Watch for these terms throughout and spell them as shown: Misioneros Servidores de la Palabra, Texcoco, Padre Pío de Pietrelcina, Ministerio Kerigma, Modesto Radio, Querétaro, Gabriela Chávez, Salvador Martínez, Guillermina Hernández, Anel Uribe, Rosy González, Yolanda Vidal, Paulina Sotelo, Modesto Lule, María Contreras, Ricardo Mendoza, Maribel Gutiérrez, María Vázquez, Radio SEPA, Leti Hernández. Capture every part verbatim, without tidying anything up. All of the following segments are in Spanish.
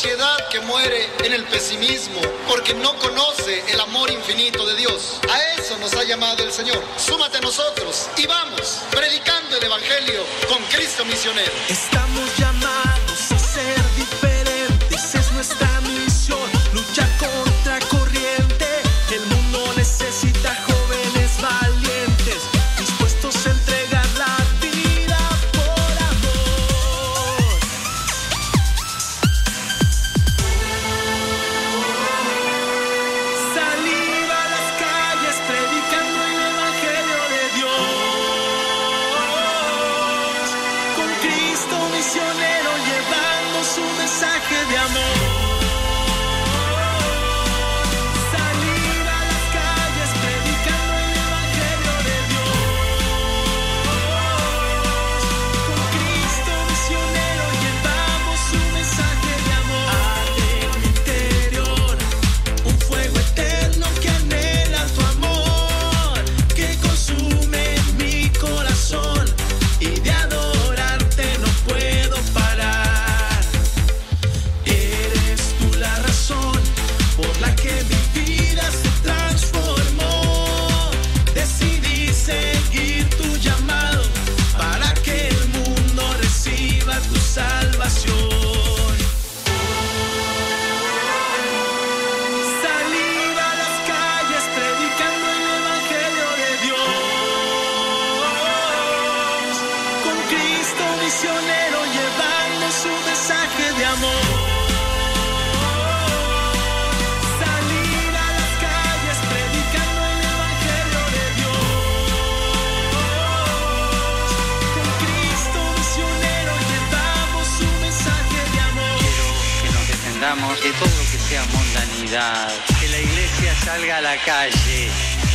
Sociedad que muere en el pesimismo porque no conoce el amor infinito de Dios. A eso nos ha llamado el Señor. Súmate a nosotros y vamos predicando el Evangelio con Cristo misionero. Estamos llamados a ser diferentes, es nuestra misión, luchar contra corriente. El mundo necesita jóvenes valientes, dispuestos a entregar la vida por amor. Salir a las calles predicando el Evangelio de Dios, con Cristo misionero llevando su mensaje de amor. Que todo lo que sea mundanidad, que la iglesia salga a la calle.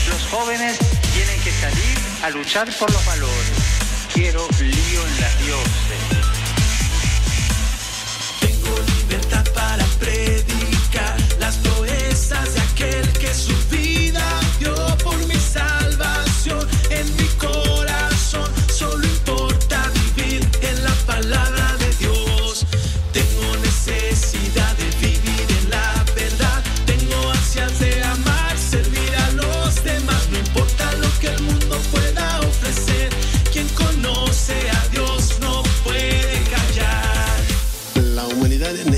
Los jóvenes tienen que salir a luchar por los valores. Quiero lío en las dioses. Tengo libertad para predicar las proezas de aquel que su vida dio por mi salvación. En mi corazón solo importa vivir en la palabra.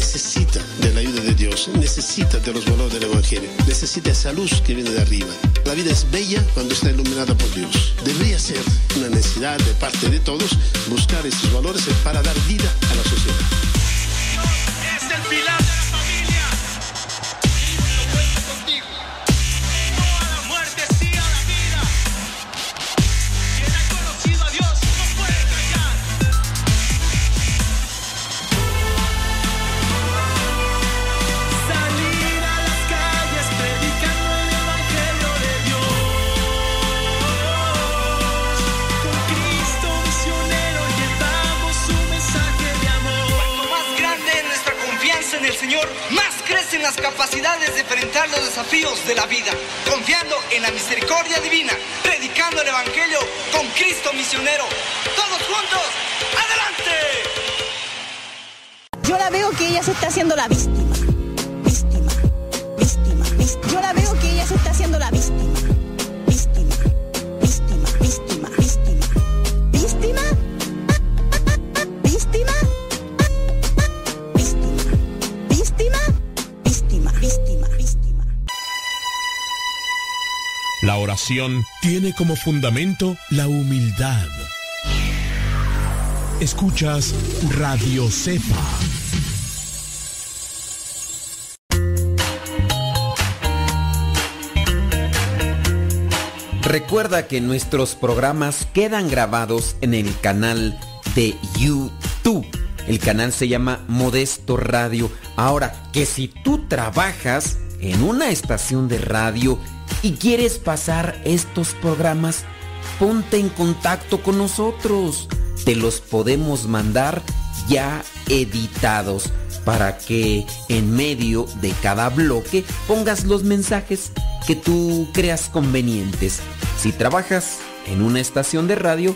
Necesita de la ayuda de Dios, necesita de los valores del Evangelio, necesita esa luz que viene de arriba. La vida es bella cuando está iluminada por Dios. Debería ser una necesidad de parte de todos buscar esos valores para dar vida a la sociedad. Dios es el pilar de la familia. Lo cuento contigo. No a la muerte, sí a la vida. Quien ha conocido a Dios no puede callar. En el Señor, más crecen las capacidades de enfrentar los desafíos de la vida, confiando en la misericordia divina, predicando el Evangelio con Cristo misionero. Todos juntos, ¡adelante! Yo la veo que ella se está haciendo la víctima, víctima, víctima, víctima. Yo la veo que ella se está haciendo la víctima, víctima, víctima, víctima, víctima, víctima, víctima. La oración tiene como fundamento la humildad. Escuchas Radio SEPA. Recuerda que nuestros programas quedan grabados en el canal de YouTube. El canal se llama Modesto Radio. Ahora, que si tú trabajas en una estación de radio y quieres pasar estos programas, ponte en contacto con nosotros. Te los podemos mandar ya editados para que en medio de cada bloque pongas los mensajes que tú creas convenientes. Si trabajas en una estación de radio,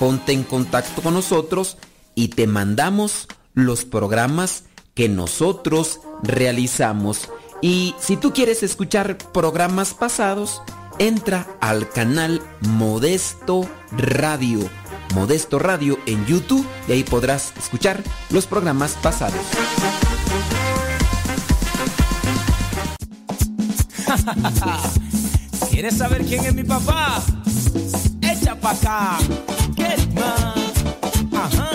ponte en contacto con nosotros y te mandamos los programas que nosotros realizamos. Y si tú quieres escuchar programas pasados, entra al canal Modesto Radio. Modesto Radio en YouTube, y ahí podrás escuchar los programas pasados. ¿Quieres saber quién es mi papá? Echa pa' acá, Kerigma. Ajá.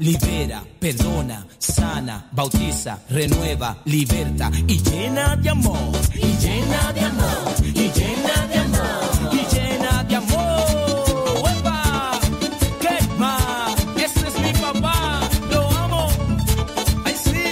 Libera, perdona, sana, bautiza, renueva, liberta y llena de amor, y llena de amor, y llena de amor, y llena de amor. ¡Epa! ¡Qué más! ¡Este es mi papá! ¡Lo amo! ¡Ay, sí!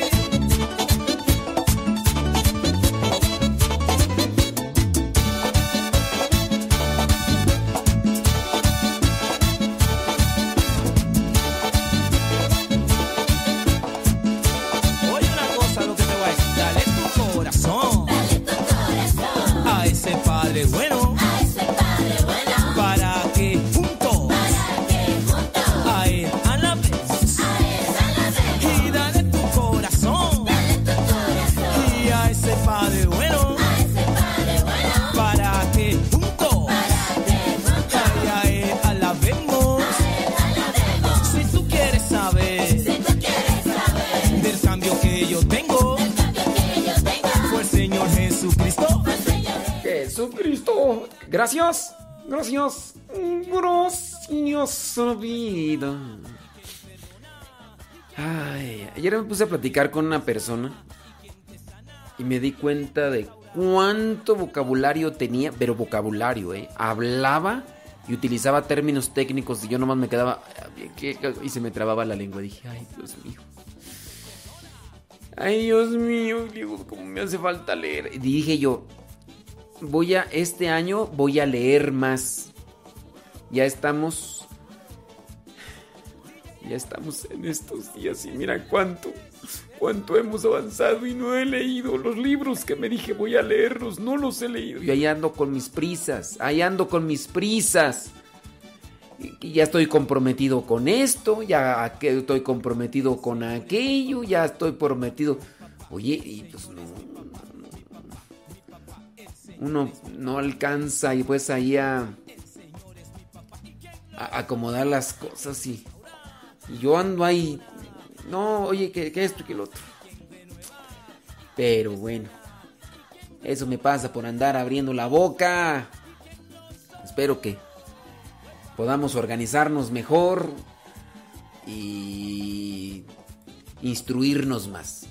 Bueno, a ese padre bueno, para que juntos, para que juntos, a él alabes, a él alabemos, y dale tu corazón, dale tu corazón, y a ese padre bueno, a ese padre bueno, para que juntos, para que juntos, a él alabemos, a él alabemos. Si tú quieres saber, si tú quieres saber, del cambio que yo tengo, del cambio que yo tengo, fue el Señor Jesucristo. Jesucristo, gracias, gracias, gracias a la vida. Ay, ayer me puse a platicar con una persona y me di cuenta de cuánto vocabulario tenía, pero vocabulario, eh. Hablaba y utilizaba términos técnicos y yo nomás me quedaba y se me trababa la lengua. Dije, ay, Dios mío. Ay, Dios mío, digo, cómo me hace falta leer. Y dije yo, Voy a, este año voy a leer más. Ya estamos. Ya estamos en estos días y mira cuánto, cuánto hemos avanzado y no he leído los libros que me dije voy a leerlos, no los he leído. Y ahí ando con mis prisas, ahí ando con mis prisas. Y ya estoy comprometido con esto, ya estoy comprometido con aquello, ya estoy prometido. Oye, y pues no. Uno no alcanza y pues ahí a, a acomodar las cosas y, y yo ando ahí. No, oye, que, que esto y que lo otro. Pero bueno, eso me pasa por andar abriendo la boca. Espero que podamos organizarnos mejor y instruirnos más.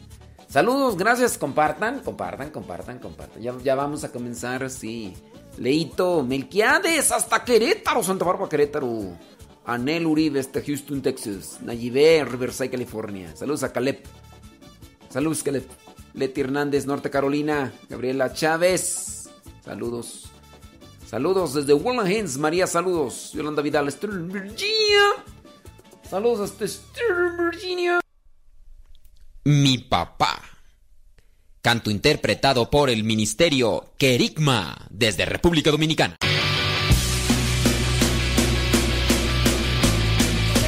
Saludos, gracias, compartan, compartan, compartan, compartan. Ya, ya vamos a comenzar así. Leito, Melquiades, hasta Querétaro, Santa Bárbara, Querétaro. Anel Uribe, hasta Houston, Texas. Nayibé, Riverside, California. Saludos a Caleb. Saludos, Caleb. Leti Hernández, Norte Carolina. Gabriela Chávez. Saludos. Saludos desde Wallahens, María, saludos. Yolanda Vidal, Stern, Virginia. Saludos hasta Stern, Virginia. Mi papá. Canto interpretado por el Ministerio Kerigma desde República Dominicana.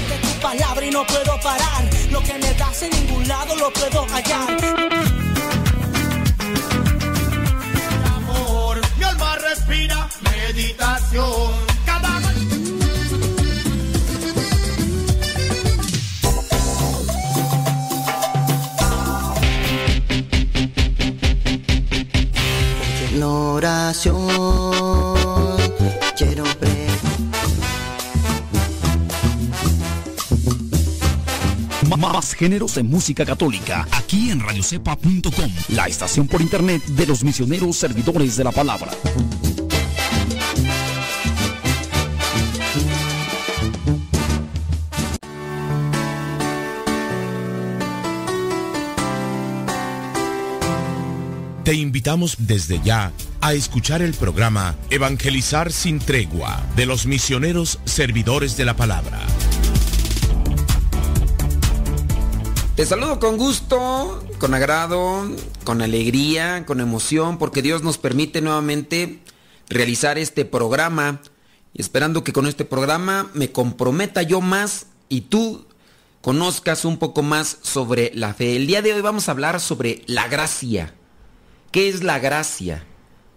De tu palabra y no puedo parar. Lo que me das en ningún lado lo puedo hallar. Amor, mi alma respira meditación. Cada noche. En oración quiero pre más géneros en música católica aquí en radio sepa punto com, la estación por internet de los misioneros servidores de la palabra. Te invitamos desde ya a escuchar el programa Evangelizar sin Tregua de los Misioneros Servidores de la Palabra. Te saludo con gusto, con agrado, con alegría, con emoción, porque Dios nos permite nuevamente realizar este programa, y esperando que con este programa me comprometa yo más y tú conozcas un poco más sobre la fe. El día de hoy vamos a hablar sobre la gracia. ¿Qué es la gracia?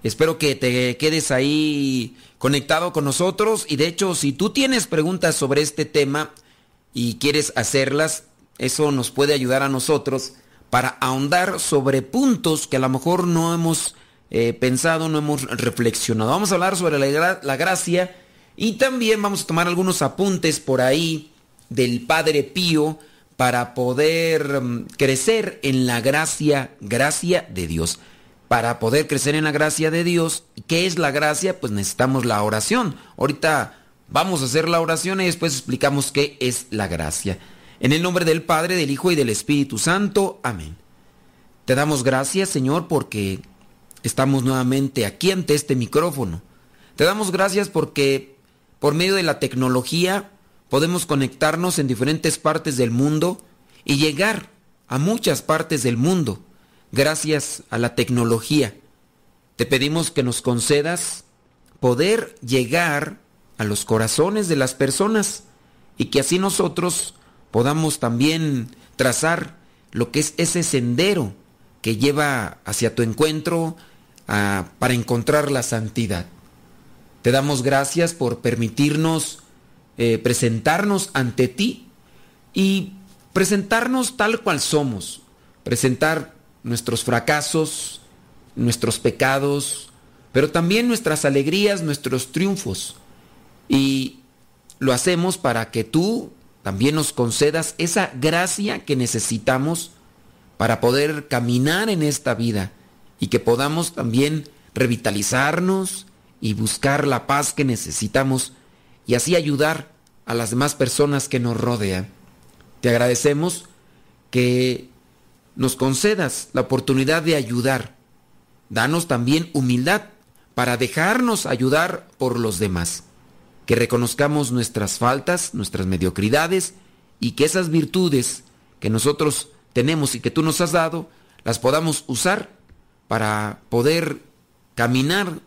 Espero que te quedes ahí conectado con nosotros. Y de hecho, si tú tienes preguntas sobre este tema y quieres hacerlas, eso nos puede ayudar a nosotros para ahondar sobre puntos que a lo mejor no hemos eh, pensado, no hemos reflexionado. Vamos a hablar sobre la, gra- la gracia, y también vamos a tomar algunos apuntes por ahí del Padre Pío para poder um, crecer en la gracia, gracia de Dios. Para poder crecer en la gracia de Dios, ¿qué es la gracia? Pues necesitamos la oración. Ahorita vamos a hacer la oración y después explicamos qué es la gracia. En el nombre del Padre, del Hijo y del Espíritu Santo. Amén. Te damos gracias, Señor, porque estamos nuevamente aquí ante este micrófono. Te damos gracias porque por medio de la tecnología podemos conectarnos en diferentes partes del mundo y llegar a muchas partes del mundo. Gracias a la tecnología, te pedimos que nos concedas poder llegar a los corazones de las personas, y que así nosotros podamos también trazar lo que es ese sendero que lleva hacia tu encuentro a, para encontrar la santidad. Te damos gracias por permitirnos eh, presentarnos ante ti y presentarnos tal cual somos, presentar nuestros fracasos, nuestros pecados, pero también nuestras alegrías, nuestros triunfos. Y lo hacemos para que tú también nos concedas esa gracia que necesitamos para poder caminar en esta vida, y que podamos también revitalizarnos y buscar la paz que necesitamos, y así ayudar a las demás personas que nos rodean. Te agradecemos que nos concedas la oportunidad de ayudar. Danos también humildad para dejarnos ayudar por los demás. Que reconozcamos nuestras faltas, nuestras mediocridades, y que esas virtudes que nosotros tenemos y que tú nos has dado, las podamos usar para poder caminar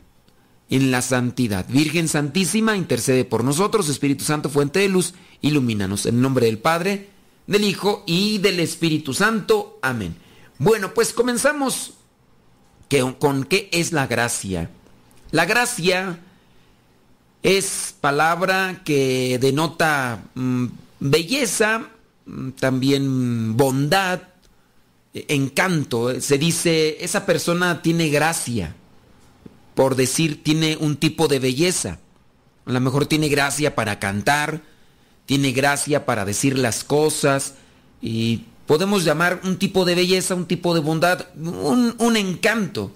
en la santidad. Virgen Santísima, intercede por nosotros. Espíritu Santo, fuente de luz, ilumínanos. En el nombre del Padre, del Hijo y del Espíritu Santo. Amén. Bueno, pues comenzamos con qué es la gracia. La gracia es palabra que denota belleza, también bondad, encanto. Se dice, esa persona tiene gracia, por decir, tiene un tipo de belleza. A lo mejor tiene gracia para cantar, tiene gracia para decir las cosas, y podemos llamar un tipo de belleza, un tipo de bondad, un, un encanto.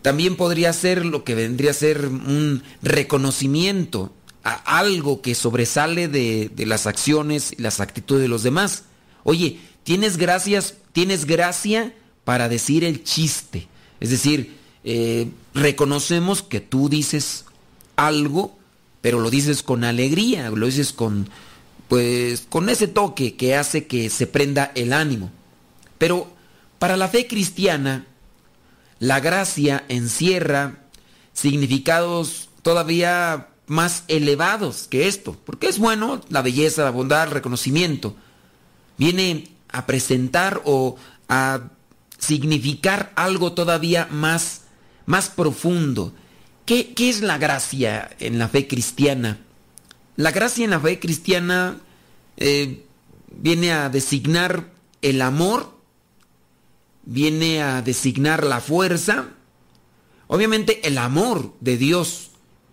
También podría ser lo que vendría a ser un reconocimiento a algo que sobresale de, de las acciones y las actitudes de los demás. Oye, tienes gracias, tienes gracia para decir el chiste. Es decir, eh, reconocemos que tú dices algo, pero lo dices con alegría, lo dices con, pues, con ese toque que hace que se prenda el ánimo. Pero para la fe cristiana, la gracia encierra significados todavía más elevados que esto, porque es bueno la belleza, la bondad, el reconocimiento. Viene a presentar o a significar algo todavía más, más profundo. ¿Qué, ¿Qué es la gracia en la fe cristiana? La gracia en la fe cristiana eh, viene a designar el amor, viene a designar la fuerza. Obviamente el amor de Dios,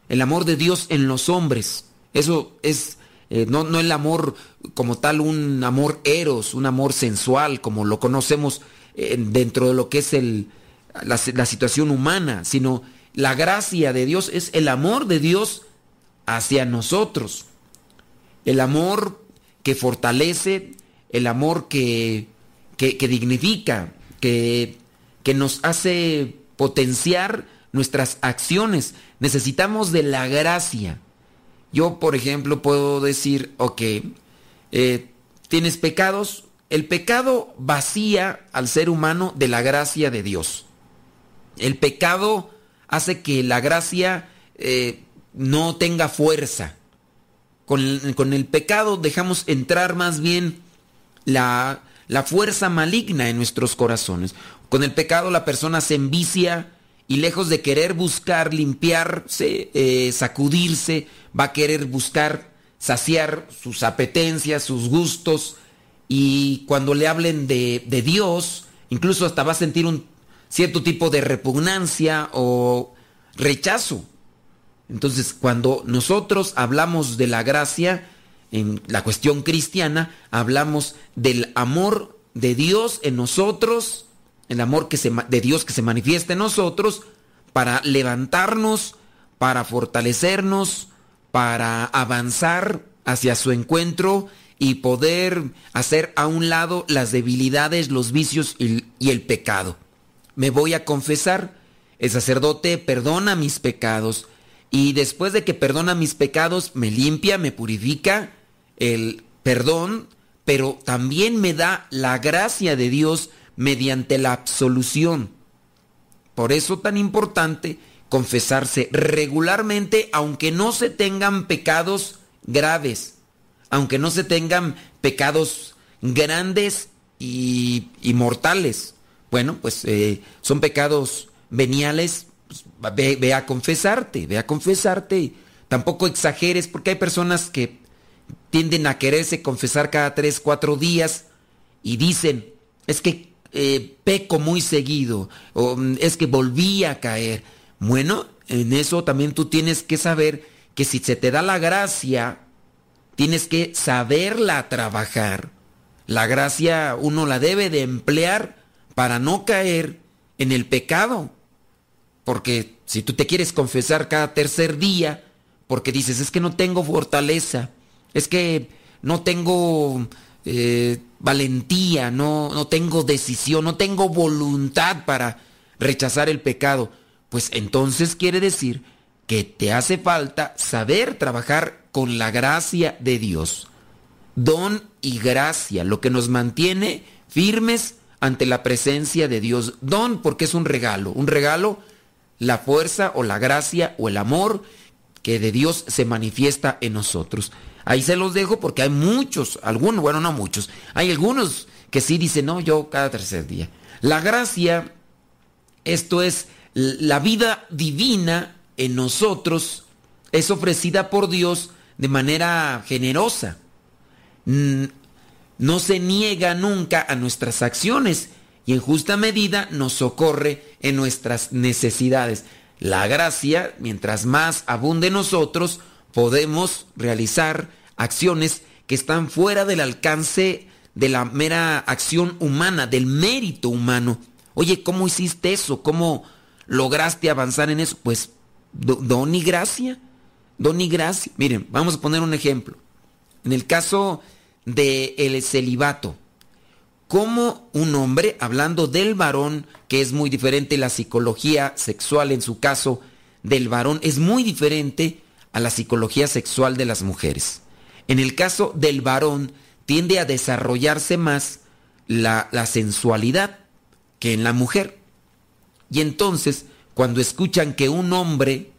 el amor de Dios en los hombres. Eso es, eh, no, no el amor como tal, un amor eros, un amor sensual, como lo conocemos eh, dentro de lo que es el, la, la situación humana, sino la gracia de Dios es el amor de Dios hacia nosotros. El amor que fortalece, el amor que, que, que dignifica, que, que nos hace potenciar nuestras acciones. Necesitamos de la gracia. Yo, por ejemplo, puedo decir, ok, eh, tienes pecados. El pecado vacía al ser humano de la gracia de Dios. El pecado hace que la gracia eh, no tenga fuerza. Con, con el pecado dejamos entrar más bien la, la fuerza maligna en nuestros corazones. Con el pecado la persona se envicia y lejos de querer buscar limpiarse, eh, sacudirse, va a querer buscar saciar sus apetencias, sus gustos. Y cuando le hablen de, de Dios, incluso hasta va a sentir un cierto tipo de repugnancia o rechazo. Entonces, cuando nosotros hablamos de la gracia, en la cuestión cristiana, hablamos del amor de Dios en nosotros, el amor que se, de Dios que se manifiesta en nosotros, para levantarnos, para fortalecernos, para avanzar hacia su encuentro y poder hacer a un lado las debilidades, los vicios y, y el pecado. Me voy a confesar, el sacerdote perdona mis pecados y después de que perdona mis pecados me limpia, me purifica el perdón, pero también me da la gracia de Dios mediante la absolución. Por eso tan importante confesarse regularmente, aunque no se tengan pecados graves. Aunque no se tengan pecados grandes y, y mortales. Bueno, pues eh, son pecados veniales, pues, ve, ve a confesarte, ve a confesarte. Tampoco exageres, porque hay personas que tienden a quererse confesar cada tres, cuatro días y dicen, es que eh, peco muy seguido, o es que volví a caer. Bueno, en eso también tú tienes que saber que si se te da la gracia, tienes que saberla trabajar. La gracia uno la debe de emplear para no caer en el pecado. Porque si tú te quieres confesar cada tercer día, porque dices, es que no tengo fortaleza, es que no tengo eh, valentía, no, no tengo decisión, no tengo voluntad para rechazar el pecado, pues entonces quiere decir que te hace falta saber trabajar con la gracia de Dios. Don y gracia, lo que nos mantiene firmes ante la presencia de Dios. Don porque es un regalo, un regalo, la fuerza o la gracia o el amor que de Dios se manifiesta en nosotros. Ahí se los dejo porque hay muchos, algunos, bueno, no muchos, hay algunos que sí dicen, no, yo cada tercer día. La gracia, esto es la vida divina en nosotros, es ofrecida por Dios de manera generosa. No se niega nunca a nuestras acciones y en justa medida nos socorre en nuestras necesidades. La gracia, mientras más abunde nosotros, podemos realizar acciones que están fuera del alcance de la mera acción humana, del mérito humano. Oye, ¿cómo hiciste eso? ¿Cómo lograste avanzar en eso? Pues don y gracia. Don y gracia. Miren, vamos a poner un ejemplo. En el caso del celibato, ¿cómo un hombre, hablando del varón, que es muy diferente la psicología sexual en su caso del varón, es muy diferente a la psicología sexual de las mujeres? En el caso del varón, tiende a desarrollarse más la, la sensualidad que en la mujer. Y entonces, cuando escuchan que un hombre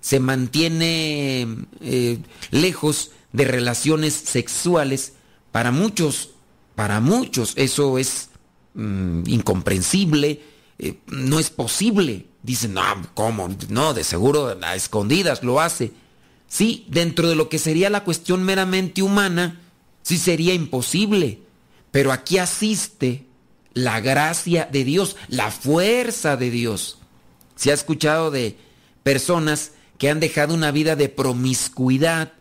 se mantiene eh, lejos de relaciones sexuales, para muchos, para muchos eso es mm, incomprensible, eh, no es posible. Dicen, no, ¿cómo? No, de seguro a escondidas lo hace. Sí, dentro de lo que sería la cuestión meramente humana, sí sería imposible, pero aquí asiste la gracia de Dios, la fuerza de Dios. Se ha escuchado de personas que han dejado una vida de promiscuidad,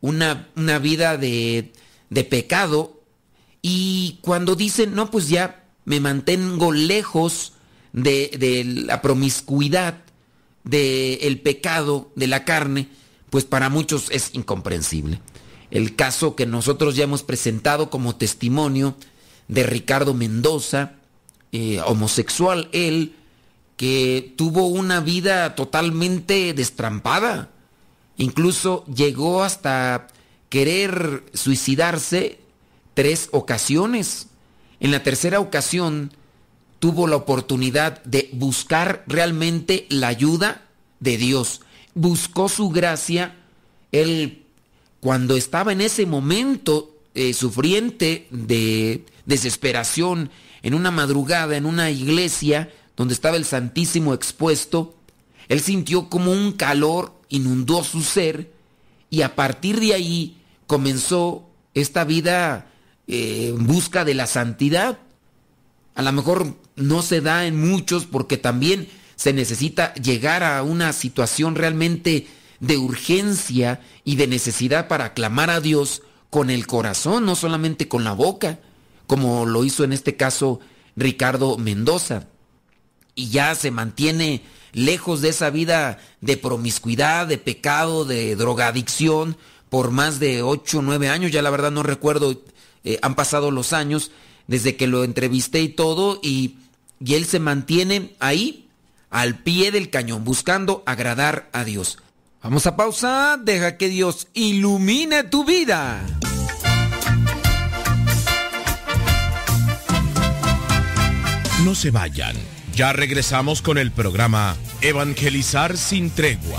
una, una vida de, de pecado, y cuando dicen, no, pues ya me mantengo lejos de, de la promiscuidad, del pecado, de la carne, pues para muchos es incomprensible. El caso que nosotros ya hemos presentado como testimonio de Ricardo Mendoza, eh, homosexual él, que tuvo una vida totalmente destrampada. Incluso llegó hasta querer suicidarse tres ocasiones. En la tercera ocasión tuvo la oportunidad de buscar realmente la ayuda de Dios. Buscó su gracia. Él, cuando estaba en ese momento eh, sufriente de desesperación, en una madrugada, en una iglesia donde estaba el Santísimo expuesto, él sintió como un calor inundó su ser, y a partir de ahí comenzó esta vida eh, en busca de la santidad. A lo mejor no se da en muchos porque también se necesita llegar a una situación realmente de urgencia y de necesidad para clamar a Dios con el corazón, no solamente con la boca, como lo hizo en este caso Ricardo Mendoza. Y ya se mantiene lejos de esa vida de promiscuidad, de pecado, de drogadicción, por más de ocho o nueve años. Ya la verdad no recuerdo, eh, han pasado los años desde que lo entrevisté y todo, y, y él se mantiene ahí, al pie del cañón, buscando agradar a Dios. Vamos a pausa, deja que Dios ilumine tu vida. No se vayan. Ya regresamos con el programa Evangelizar sin Tregua.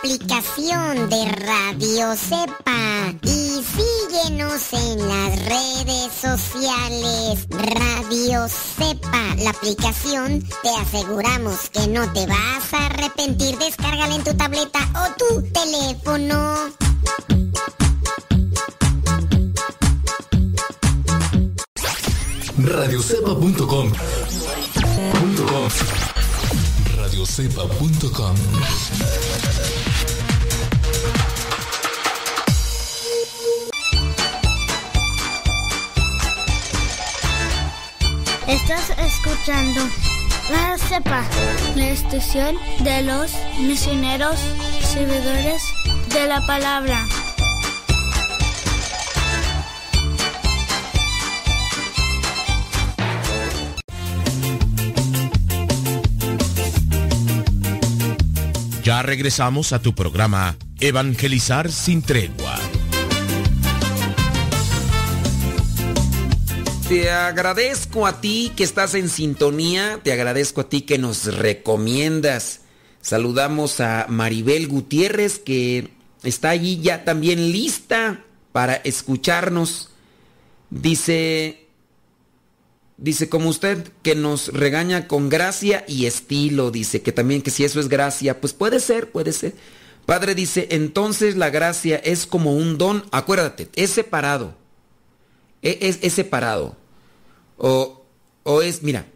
Aplicación de Radio SEPA y síguenos en las redes sociales. Radio SEPA, la aplicación, te aseguramos que no te vas a arrepentir. Descárgala en tu tableta o tu teléfono. radio sepa punto com radio sepa punto com Estás escuchando La Sepa, la estación de los misioneros servidores de la palabra. Ya regresamos a tu programa Evangelizar sin Tregua. Te agradezco a ti que estás en sintonía, te agradezco a ti que nos recomiendas. Saludamos a Maribel Gutiérrez, que está allí ya también lista para escucharnos. Dice, dice como usted que nos regaña con gracia y estilo, dice que también que si eso es gracia, pues puede ser, puede ser. Padre, dice, entonces la gracia es como un don, acuérdate, es separado. Es, es separado. O, o es, mira,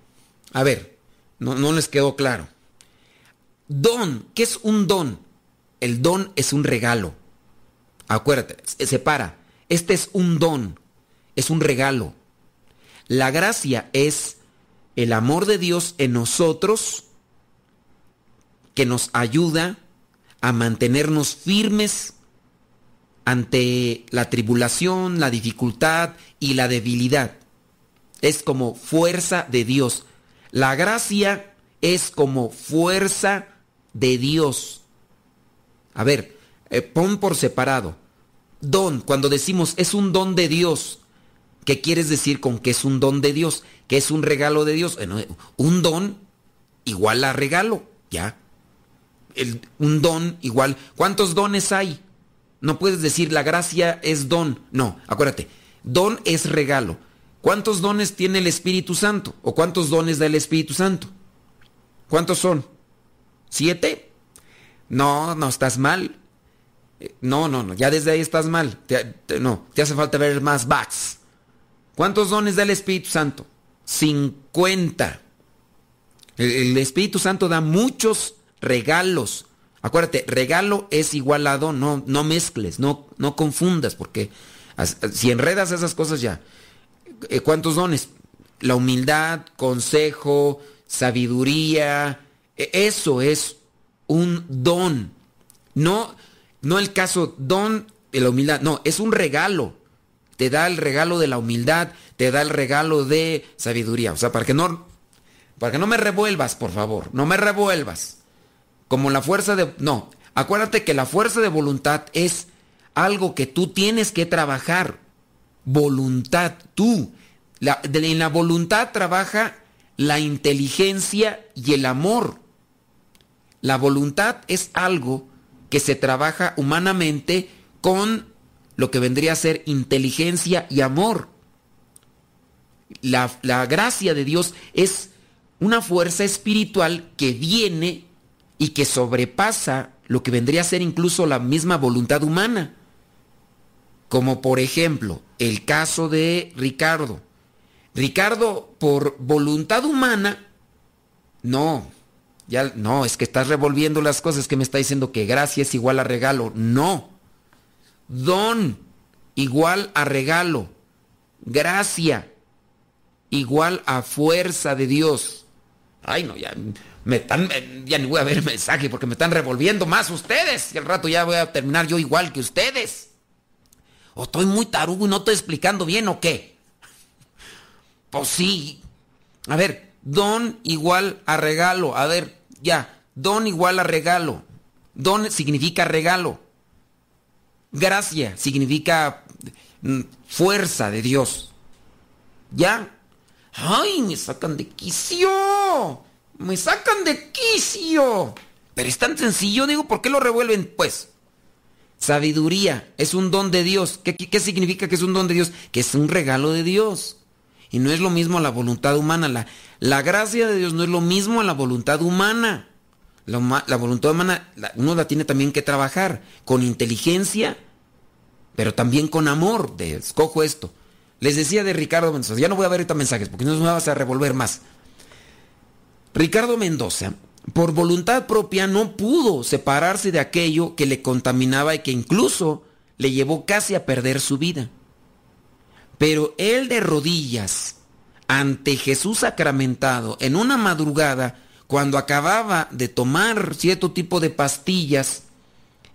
a ver, no, no les quedó claro. Don, ¿qué es un don? El don es un regalo. Acuérdate, se separa. Este es un don, es un regalo. La gracia es el amor de Dios en nosotros que nos ayuda a mantenernos firmes ante la tribulación, la dificultad y la debilidad. Es como fuerza de Dios. La gracia es como fuerza de Dios. A ver, eh, pon por separado. Don, cuando decimos es un don de Dios, ¿qué quieres decir con que es un don de Dios? ¿Que es un regalo de Dios? Bueno, un don igual a regalo, ya. El, un don igual. ¿Cuántos dones hay? No puedes decir la gracia es don. No, acuérdate. Don es regalo. ¿Cuántos dones tiene el Espíritu Santo? ¿O cuántos dones da el Espíritu Santo? ¿Cuántos son? ¿Siete? No, no, estás mal. No, no, no, ya desde ahí estás mal. Te, te, no, te hace falta ver más bats. ¿Cuántos dones da el Espíritu Santo? cincuenta. El, el Espíritu Santo da muchos regalos. Acuérdate, regalo es igual a don, no, no mezcles, no, no confundas, porque si enredas esas cosas ya. ¿Cuántos dones? La humildad, consejo, sabiduría, eso es un don. No, no el caso don de la humildad, no, es un regalo. Te da el regalo de la humildad, te da el regalo de sabiduría. O sea, para que no, para que no me revuelvas, por favor, no me revuelvas. Como la fuerza de... No, acuérdate que la fuerza de voluntad es algo que tú tienes que trabajar. Voluntad, tú. La, de, en la voluntad trabaja la inteligencia y el amor. La voluntad es algo que se trabaja humanamente con lo que vendría a ser inteligencia y amor. La, la gracia de Dios es una fuerza espiritual que viene... y que sobrepasa lo que vendría a ser incluso la misma voluntad humana. Como por ejemplo, el caso de Ricardo. Ricardo, por voluntad humana, no, ya, no, es que estás revolviendo las cosas, que me está diciendo que gracia es igual a regalo. No, don igual a regalo, gracia igual a fuerza de Dios. Ay, no, ya... Me están, ya ni voy a ver el mensaje porque me están revolviendo más ustedes. Y al rato ya voy a terminar yo igual que ustedes. ¿O estoy muy tarugo y no estoy explicando bien o qué? Pues sí. A ver, don igual a regalo. A ver, ya. Don igual a regalo. Don significa regalo. Gracia significa fuerza de Dios. ¿Ya? ¡Ay, me sacan de quicio! Me sacan de quicio. Pero es tan sencillo, digo, ¿por qué lo revuelven? Pues, sabiduría es un don de Dios. ¿Qué, qué significa que es un don de Dios? Que es un regalo de Dios. Y no es lo mismo la voluntad humana. La, la gracia de Dios no es lo mismo a la voluntad humana. La, la voluntad humana la, uno la tiene también que trabajar con inteligencia, pero también con amor. De, escojo esto. Les decía de Ricardo Mendoza. Ya no voy a ver ahorita mensajes porque no me vas a revolver más. Ricardo Mendoza, por voluntad propia, no pudo separarse de aquello que le contaminaba y que incluso le llevó casi a perder su vida. Pero él, de rodillas ante Jesús sacramentado, en una madrugada, cuando acababa de tomar cierto tipo de pastillas,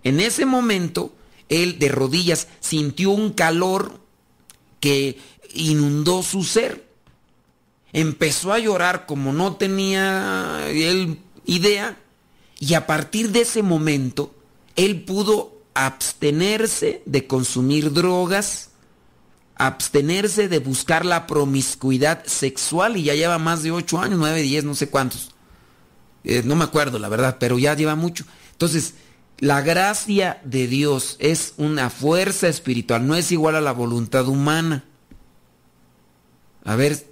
en ese momento, él, de rodillas, sintió un calor que inundó su ser. Empezó a llorar como no tenía él idea, y a partir de ese momento él pudo abstenerse de consumir drogas, abstenerse de buscar la promiscuidad sexual, y ya lleva más de ocho años, nueve, diez, no sé cuántos. Eh, no me acuerdo la verdad, pero ya lleva mucho. Entonces, la gracia de Dios es una fuerza espiritual, no es igual a la voluntad humana. A ver...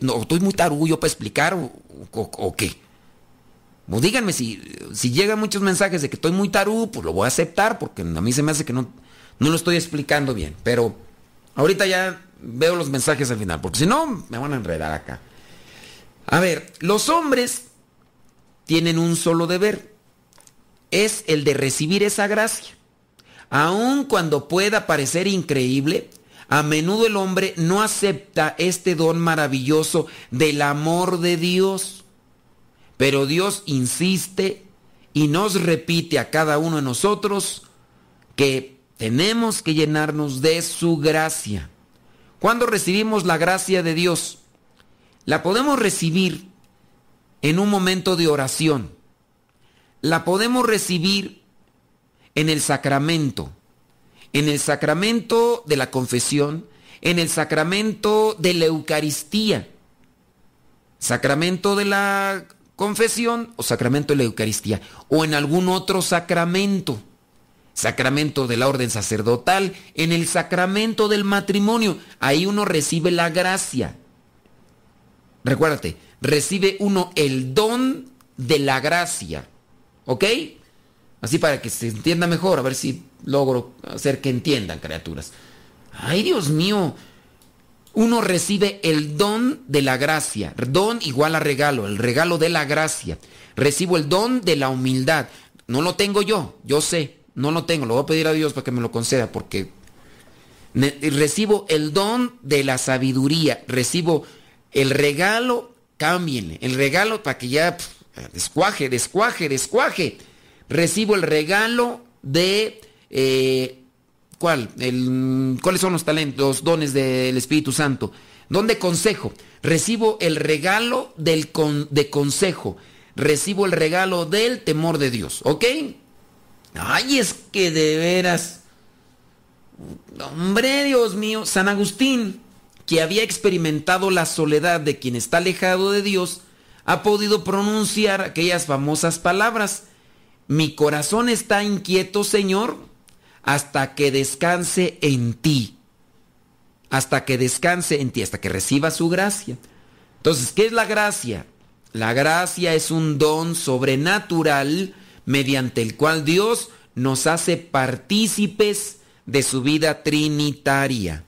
No, estoy muy tarugullo para explicar o, o, o qué. Pues díganme, si, si llegan muchos mensajes de que estoy muy tarugo, pues lo voy a aceptar, porque a mí se me hace que no, no lo estoy explicando bien. Pero ahorita ya veo los mensajes al final, porque si no, me van a enredar acá. A ver, los hombres tienen un solo deber. Es el de recibir esa gracia. Aun cuando pueda parecer increíble, a menudo el hombre no acepta este don maravilloso del amor de Dios. Pero Dios insiste y nos repite a cada uno de nosotros que tenemos que llenarnos de su gracia. ¿Cuándo recibimos la gracia de Dios? La podemos recibir en un momento de oración. La podemos recibir en el sacramento. En el sacramento de la confesión, en el sacramento de la Eucaristía. Sacramento de la confesión o sacramento de la Eucaristía. O en algún otro sacramento. sacramento de la orden sacerdotal, en el sacramento del matrimonio. Ahí uno recibe la gracia. Recuérdate, recibe uno el don de la gracia. ¿Ok? Así para que se entienda mejor, a ver si logro hacer que entiendan, criaturas. ¡Ay, Dios mío! Uno recibe el don de la gracia. Don igual a regalo, el regalo de la gracia. Recibo el don de la humildad. No lo tengo yo, yo sé. No lo tengo, lo voy a pedir a Dios para que me lo conceda, porque recibo el don de la sabiduría. Recibo el regalo, cámbienle, el regalo para que ya pff, descuaje, descuaje, descuaje. Recibo el regalo de... Eh, ¿Cuál? El, ¿Cuáles son los talentos, dones del Espíritu Santo? Don de consejo. Recibo el regalo del con, de consejo. Recibo el regalo del temor de Dios. ¿Ok? Ay, es que de veras. Hombre, Dios mío. San Agustín, que había experimentado la soledad de quien está alejado de Dios, ha podido pronunciar aquellas famosas palabras: mi corazón está inquieto, Señor, hasta que descanse en ti. Hasta que descanse en ti, hasta que reciba su gracia. Entonces, ¿qué es la gracia? La gracia es un don sobrenatural mediante el cual Dios nos hace partícipes de su vida trinitaria.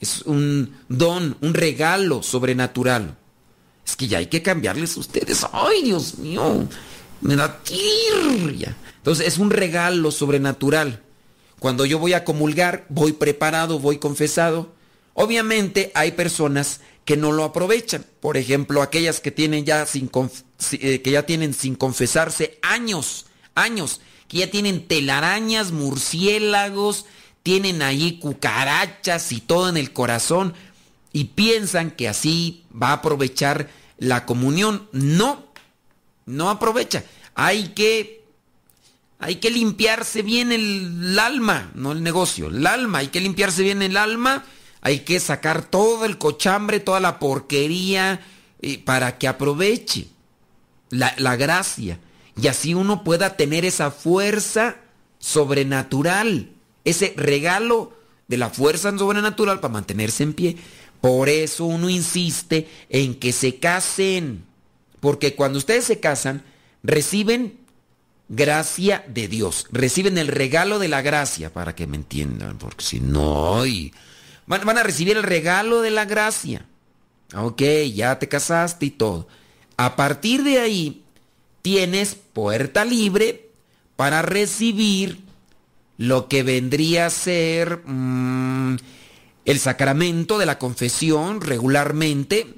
Es un don, un regalo sobrenatural. Es que ya hay que cambiarles a ustedes. ¡Ay, Dios mío! Me da tirria. Entonces, es un regalo sobrenatural. Cuando yo voy a comulgar, voy preparado, voy confesado. Obviamente hay personas que no lo aprovechan. Por ejemplo, aquellas que tienen ya sin, conf- eh, que ya tienen sin confesarse años, años, que ya tienen telarañas, murciélagos, tienen allí cucarachas y todo en el corazón y piensan que así va a aprovechar la comunión. No, no aprovecha. Hay que, hay que limpiarse bien el, el alma, no el negocio, el alma. Hay que limpiarse bien el alma. Hay que sacar todo el cochambre, toda la porquería, eh, para que aproveche la, la gracia. Y así uno pueda tener esa fuerza sobrenatural, ese regalo de la fuerza sobrenatural para mantenerse en pie. Por eso uno insiste en que se casen, porque cuando ustedes se casan, reciben gracia de Dios, reciben el regalo de la gracia, para que me entiendan, porque si no, y van, van a recibir el regalo de la gracia. Ok, ya te casaste y todo. A partir de ahí, tienes puerta libre para recibir lo que vendría a ser mmm, el sacramento de la confesión regularmente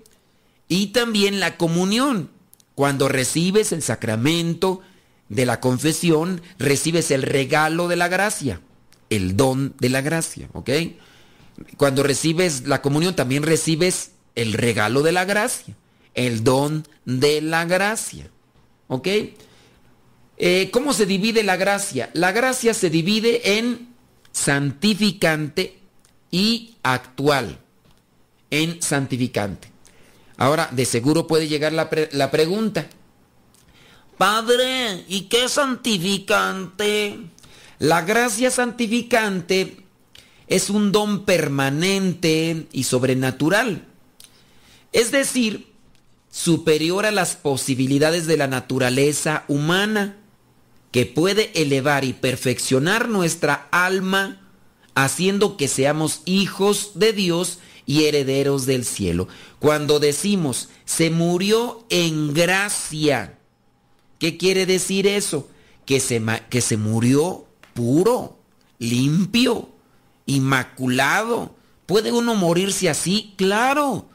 y también la comunión. Cuando recibes el sacramento de la confesión, recibes el regalo de la gracia, el don de la gracia, ¿ok? Cuando recibes la comunión, también recibes el regalo de la gracia, el don de la gracia, ¿ok? Eh, ¿Cómo se divide la gracia? La gracia se divide en santificante y actual, en santificante. Ahora, de seguro puede llegar la, pre- la pregunta. Padre, ¿y qué es santificante? La gracia santificante es un don permanente y sobrenatural. Es decir, superior a las posibilidades de la naturaleza humana, que puede elevar y perfeccionar nuestra alma, haciendo que seamos hijos de Dios y herederos del cielo. Cuando decimos, se murió en gracia, ¿qué quiere decir eso? Que se, que se murió puro, limpio, inmaculado. ¿Puede uno morirse así? Claro,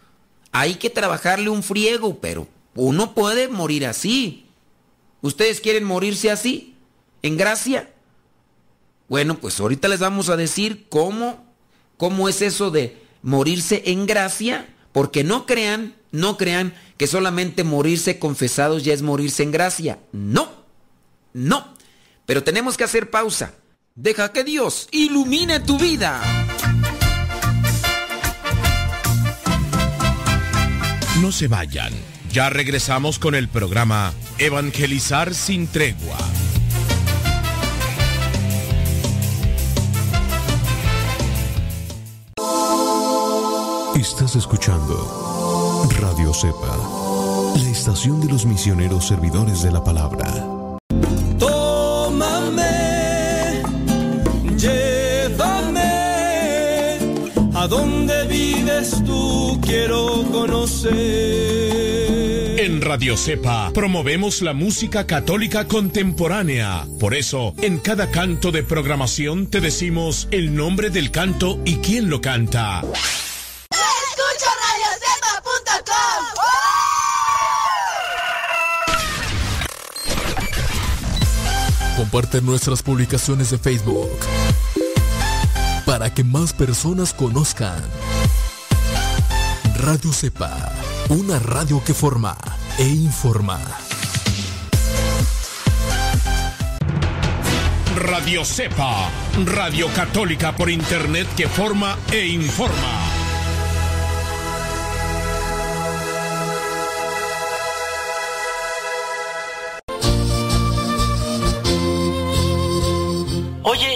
hay que trabajarle un friego, pero uno puede morir así. ¿Ustedes quieren morirse así, en gracia? Bueno, pues ahorita les vamos a decir cómo, cómo es eso de morirse en gracia, porque no crean, no crean que solamente morirse confesados ya es morirse en gracia. No, no. Pero tenemos que hacer pausa. Deja que Dios ilumine tu vida. No se vayan. Ya regresamos con el programa Evangelizar sin Tregua. Estás escuchando Radio SEPA, la estación de los misioneros servidores de la palabra. Tómame, llévame, a donde vives tú quiero conocer. En Radio SEPA promovemos la música católica contemporánea. Por eso, en cada canto de programación te decimos el nombre del canto y quién lo canta. Comparte nuestras publicaciones de Facebook para que más personas conozcan Radio SEPA, una radio que forma e informa. Radio SEPA, radio católica por internet que forma e informa.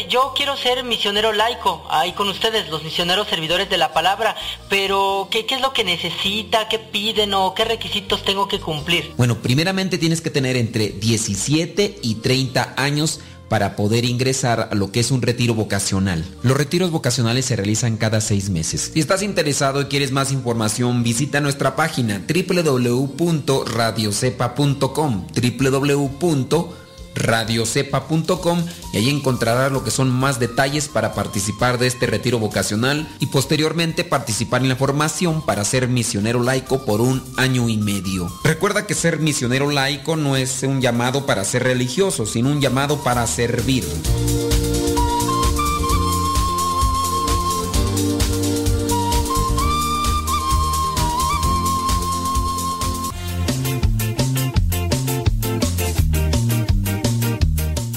Yo quiero ser misionero laico, ahí con ustedes, los misioneros servidores de la palabra, pero ¿qué, qué es lo que necesita? ¿Qué piden o qué requisitos tengo que cumplir? Bueno, primeramente tienes que tener entre diecisiete y treinta años para poder ingresar a lo que es un retiro vocacional. Los retiros vocacionales se realizan cada seis meses. Si estás interesado y quieres más información, visita nuestra página doble u doble u doble u punto radio sepa punto com, doble u doble u doble u punto radio sepa punto com. radio sepa punto com, y ahí encontrarás lo que son más detalles para participar de este retiro vocacional y posteriormente participar en la formación para ser misionero laico por un año y medio. Recuerda que ser misionero laico no es un llamado para ser religioso, sino un llamado para servir.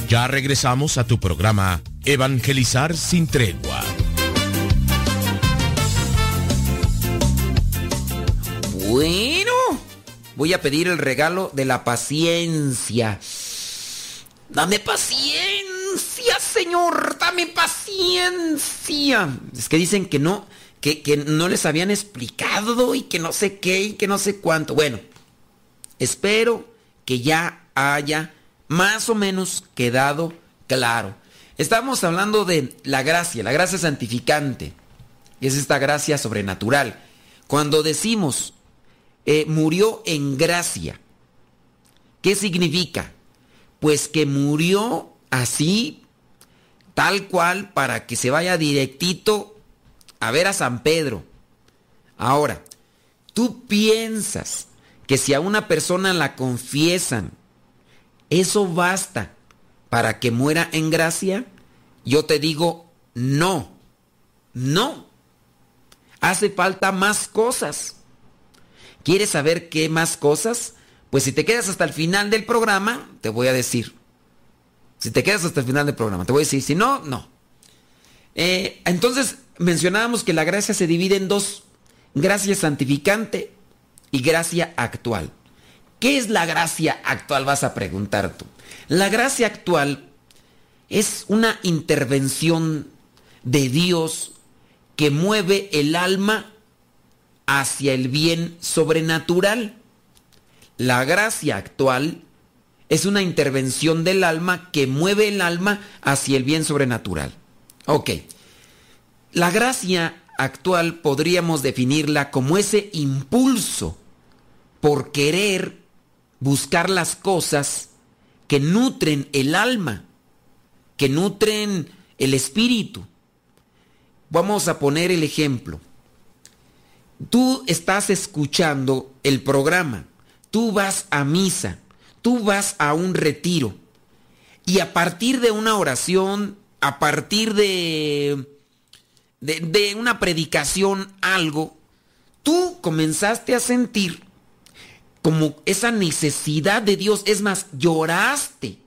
Ya regresamos a tu programa Evangelizar sin Tregua. Bueno, voy a pedir el regalo de la paciencia. Dame paciencia, Señor, dame paciencia. Es que dicen que no, que, que no les habían explicado y que no sé qué y que no sé cuánto. Bueno, espero que ya haya más o menos quedado claro. Estamos hablando de la gracia, la gracia santificante. Y es esta gracia sobrenatural. Cuando decimos, eh, murió en gracia, ¿qué significa? Pues que murió así, tal cual, para que se vaya directito a ver a San Pedro. Ahora, tú piensas que si a una persona la confiesan, ¿eso basta para que muera en gracia? Yo te digo, no, no. Hace falta más cosas. ¿Quieres saber qué más cosas? Pues si te quedas hasta el final del programa, te voy a decir. Si te quedas hasta el final del programa, te voy a decir. Si no, no. Eh, entonces, mencionábamos que la gracia se divide en dos. Gracia santificante y gracia actual. ¿Qué es la gracia actual? Vas a preguntar tú. La gracia actual es una intervención de Dios que mueve el alma hacia el bien sobrenatural. La gracia actual es una intervención del alma que mueve el alma hacia el bien sobrenatural. Ok. La gracia actual podríamos definirla como ese impulso por querer buscar las cosas que nutren el alma, que nutren el espíritu. Vamos a poner el ejemplo. Tú estás escuchando el programa, tú vas a misa, tú vas a un retiro, y a partir de una oración, a partir de, de, de una predicación, algo, tú comenzaste a sentir como esa necesidad de Dios. Es más, lloraste,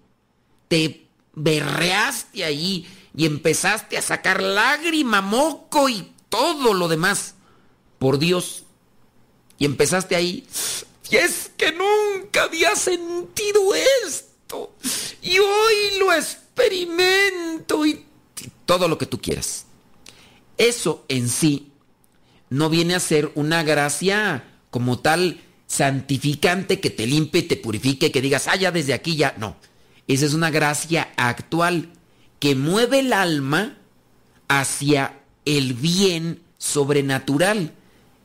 te berreaste allí y empezaste a sacar lágrima, moco y todo lo demás por Dios. Y empezaste ahí, y es que nunca había sentido esto, y hoy lo experimento, y, y todo lo que tú quieras. Eso en sí no viene a ser una gracia como tal santificante que te limpie, te purifique, que digas, ah, ya desde aquí ya. No, esa es una gracia actual que mueve el alma hacia el bien sobrenatural,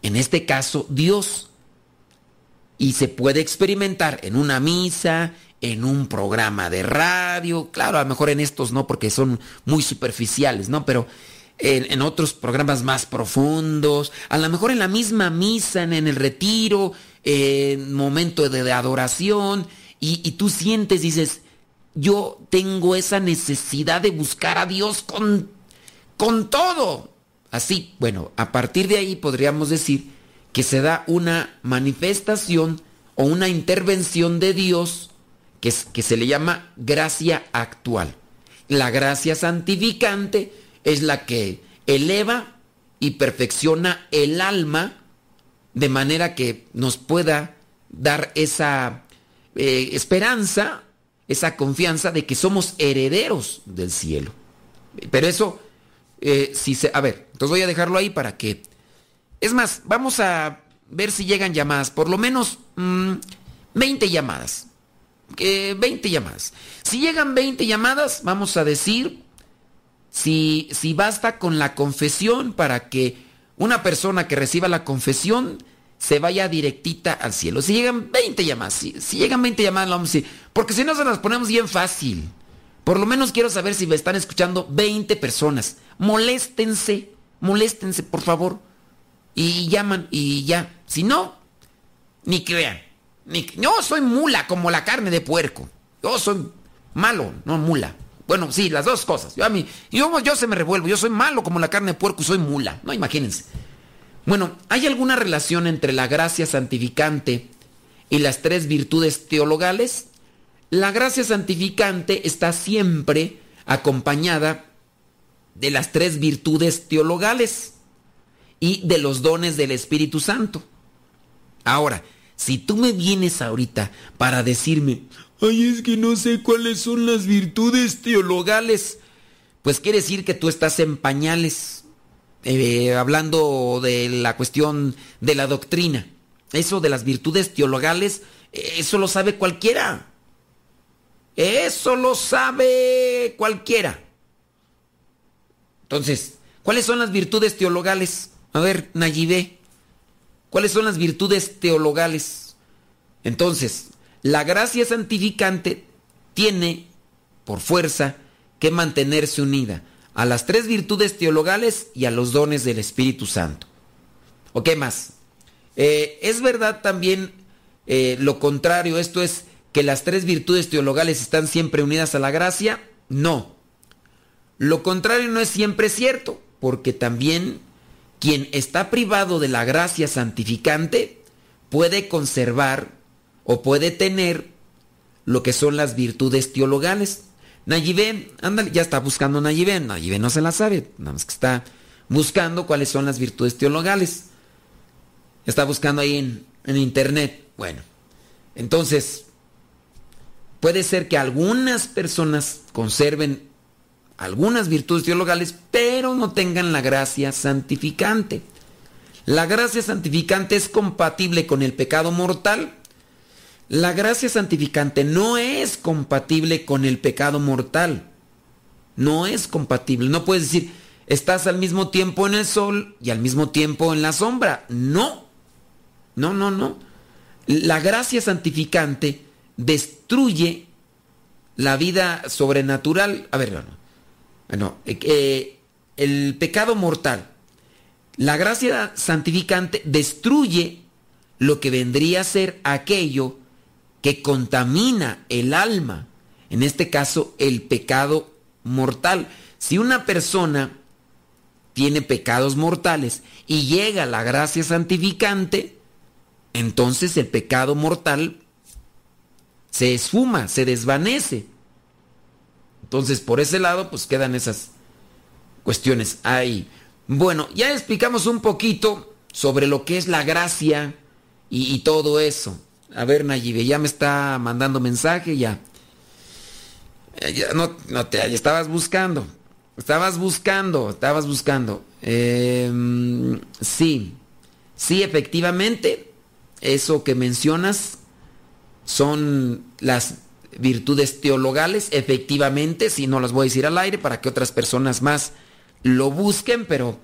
en este caso Dios. Y se puede experimentar en una misa, en un programa de radio, claro, a lo mejor en estos no porque son muy superficiales, ¿no? Pero en, en otros programas más profundos, a lo mejor en la misma misa, en, en el retiro, en eh, momento de, de adoración, y, y tú sientes, dices, yo tengo esa necesidad de buscar a Dios con, con todo. Así, bueno, a partir de ahí podríamos decir que se da una manifestación o una intervención de Dios que, es, que se le llama gracia actual. La gracia santificante es la que eleva y perfecciona el alma de manera que nos pueda dar esa eh, esperanza, esa confianza de que somos herederos del cielo. Pero eso, eh, si se... A ver, entonces voy a dejarlo ahí para que... Es más, vamos a ver si llegan llamadas, por lo menos mmm, veinte llamadas. Eh, veinte llamadas. Si llegan veinte llamadas, vamos a decir si, si basta con la confesión para que una persona que reciba la confesión se vaya directita al cielo. Si llegan veinte llamadas, si, si llegan veinte llamadas, vamos a decir, porque si no se las ponemos bien fácil. Por lo menos quiero saber si me están escuchando veinte personas. Moléstense, moléstense, por favor. Y llaman y ya. Si no, ni crean. Ni, yo soy mula como la carne de puerco. Yo soy malo, no mula. Bueno, sí, las dos cosas. Yo, a mí, yo, yo se me revuelvo. Yo soy malo como la carne de puerco y soy mula. No, imagínense. Bueno, ¿hay alguna relación entre la gracia santificante y las tres virtudes teologales? La gracia santificante está siempre acompañada de las tres virtudes teologales y de los dones del Espíritu Santo. Ahora, si tú me vienes ahorita para decirme, ay, es que no sé cuáles son las virtudes teologales, pues quiere decir que tú estás en pañales, eh, hablando de la cuestión de la doctrina. Eso de las virtudes teologales, eso lo sabe cualquiera. Eso lo sabe cualquiera. Entonces, ¿cuáles son las virtudes teologales? A ver, Nayibé, ¿cuáles son las virtudes teologales? Entonces, la gracia santificante tiene, por fuerza, que mantenerse unida a las tres virtudes teologales y a los dones del Espíritu Santo. ¿O qué más? Eh, es verdad también eh, lo contrario, esto es que las tres virtudes teologales están siempre unidas a la gracia. No, lo contrario no es siempre cierto, porque también... quien está privado de la gracia santificante puede conservar o puede tener lo que son las virtudes teologales. Nayibé, ándale, ya está buscando Nayibé. Nayibé no se la sabe, nada más que está buscando cuáles son las virtudes teologales. Está buscando ahí en, en internet. Bueno, entonces, puede ser que algunas personas conserven algunas virtudes teologales, pero no tengan la gracia santificante. La gracia santificante es compatible con el pecado mortal. La gracia santificante no es compatible con el pecado mortal. No es compatible. No puedes decir, estás al mismo tiempo en el sol y al mismo tiempo en la sombra. No, no, no, no. La gracia santificante destruye la vida sobrenatural. A ver, no. Bueno, eh, el pecado mortal, la gracia santificante destruye lo que vendría a ser aquello que contamina el alma, en este caso el pecado mortal. Si una persona tiene pecados mortales y llega la gracia santificante, entonces el pecado mortal se esfuma, se desvanece. Entonces, por ese lado, pues quedan esas cuestiones ahí. Bueno, ya explicamos un poquito sobre lo que es la gracia y, y todo eso. A ver, Nayibé, ya me está mandando mensaje, ya. Ya no, no te, ya estabas buscando, estabas buscando, estabas buscando. Eh, sí, sí, efectivamente, eso que mencionas son las virtudes teologales, efectivamente, sí, no las voy a decir al aire para que otras personas más lo busquen, pero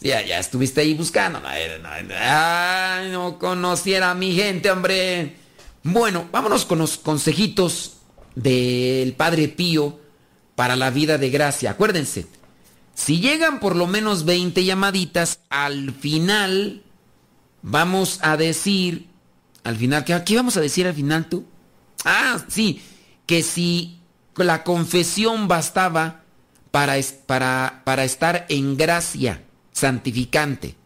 ya, ya estuviste ahí buscando. Ay, no conociera a mi gente, hombre. Bueno, vámonos con los consejitos del Padre Pío para la vida de gracia. Acuérdense, si llegan por lo menos veinte llamaditas, al final vamos a decir, al final, ¿qué, qué vamos a decir al final tú? Ah, sí, que si la confesión bastaba para, para, para estar en gracia santificante.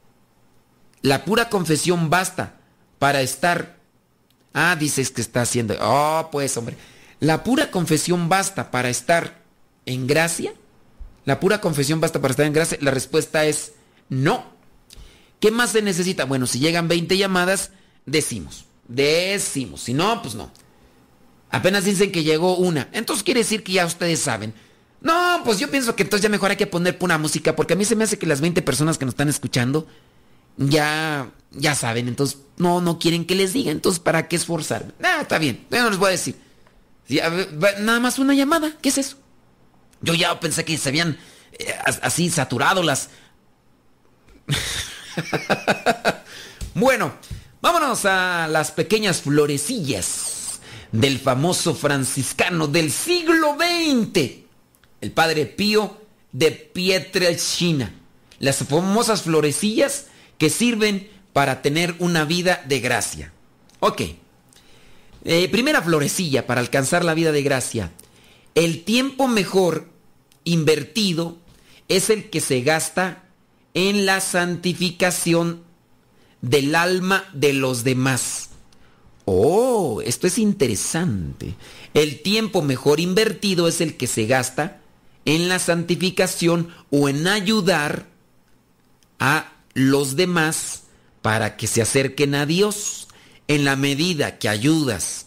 La pura confesión basta para estar... Ah, dices que está haciendo... Oh, pues, hombre. La pura confesión basta para estar en gracia. La pura confesión basta para estar en gracia. La respuesta es no. ¿Qué más se necesita? Bueno, si llegan veinte llamadas, decimos. Decimos. Si no, pues no. Apenas dicen que llegó una. Entonces quiere decir que ya ustedes saben. No, pues yo pienso que entonces ya mejor hay que poner pura música, porque a mí se me hace que las veinte personas que nos están escuchando ya, ya saben. Entonces no, no quieren que les diga. Entonces, ¿para qué esforzarme? Ah, está bien. Yo no les voy a decir. Ya, nada más una llamada. ¿Qué es eso? Yo ya pensé que se habían eh, así saturado las... Bueno, vámonos a las pequeñas florecillas del famoso franciscano del siglo veinte, el Padre Pío de Pietrelcina. Las famosas florecillas que sirven para tener una vida de gracia. Ok. Eh, primera florecilla para alcanzar la vida de gracia. El tiempo mejor invertido es el que se gasta en la santificación del alma de los demás. Oh, esto es interesante. El tiempo mejor invertido es el que se gasta en la santificación o en ayudar a los demás para que se acerquen a Dios. En la medida que ayudas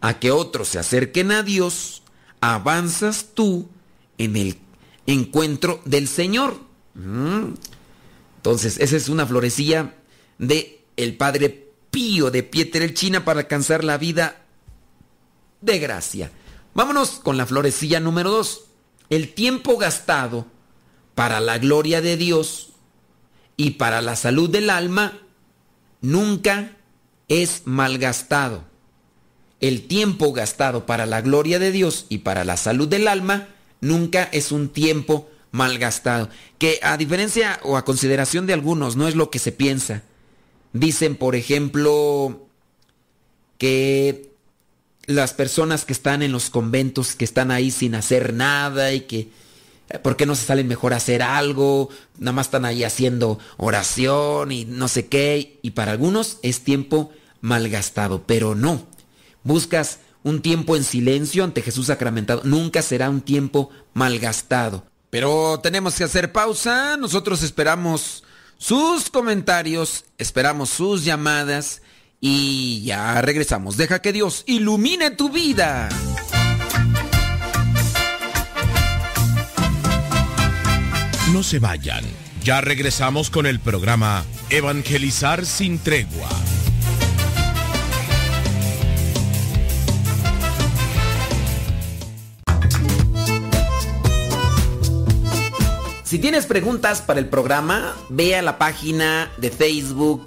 a que otros se acerquen a Dios, avanzas tú en el encuentro del Señor. Entonces, esa es una florecilla de el Padre Pío de Pietrelcina para alcanzar la vida de gracia. Vámonos con la florecilla número dos. El tiempo gastado para la gloria de Dios y para la salud del alma nunca es malgastado. El tiempo gastado para la gloria de Dios y para la salud del alma nunca es un tiempo malgastado. Que a diferencia o a consideración de algunos, no es lo que se piensa. Dicen, por ejemplo, que las personas que están en los conventos, que están ahí sin hacer nada y que, ¿por qué no se salen mejor a hacer algo? Nada más están ahí haciendo oración y no sé qué. Y para algunos es tiempo malgastado, pero no. Buscas un tiempo en silencio ante Jesús sacramentado. Nunca será un tiempo malgastado. Pero tenemos que hacer pausa. Nosotros esperamos sus comentarios, esperamos sus llamadas y ya regresamos. Deja que Dios ilumine tu vida. No se vayan, ya regresamos con el programa Evangelizar sin Tregua. Si tienes preguntas para el programa, ve a la página de Facebook,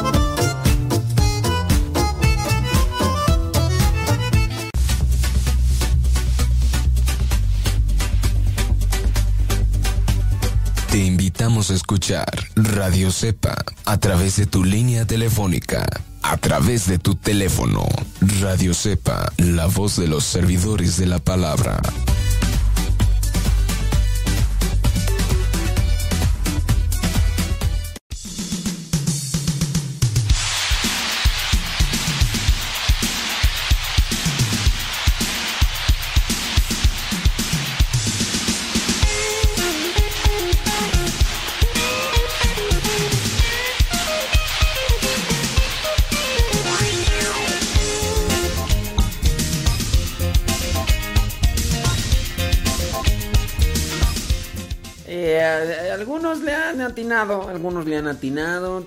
Te invitamos a escuchar Radio SEPA a través de tu línea telefónica, a través de tu teléfono. Radio SEPA, la voz de los servidores de la palabra. Eh, algunos le han atinado, algunos le han atinado.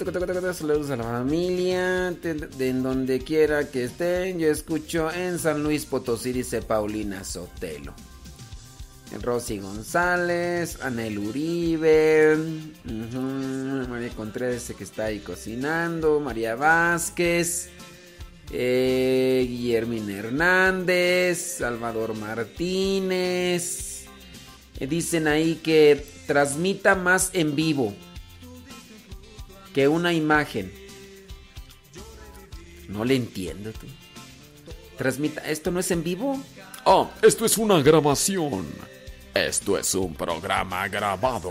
Saludos a la familia, de en donde quiera que estén. Yo escucho en San Luis Potosí, dice Paulina Sotelo. Rosy González, Anel Uribe, uh-huh, María Contreras, que está ahí cocinando, María Vázquez, eh, Guillermina Hernández, Salvador Martínez. Eh, dicen ahí que transmita más en vivo que una imagen. No le entiendo, tú. Transmita, ¿esto no es en vivo? Oh, esto es una grabación. Esto es un programa grabado.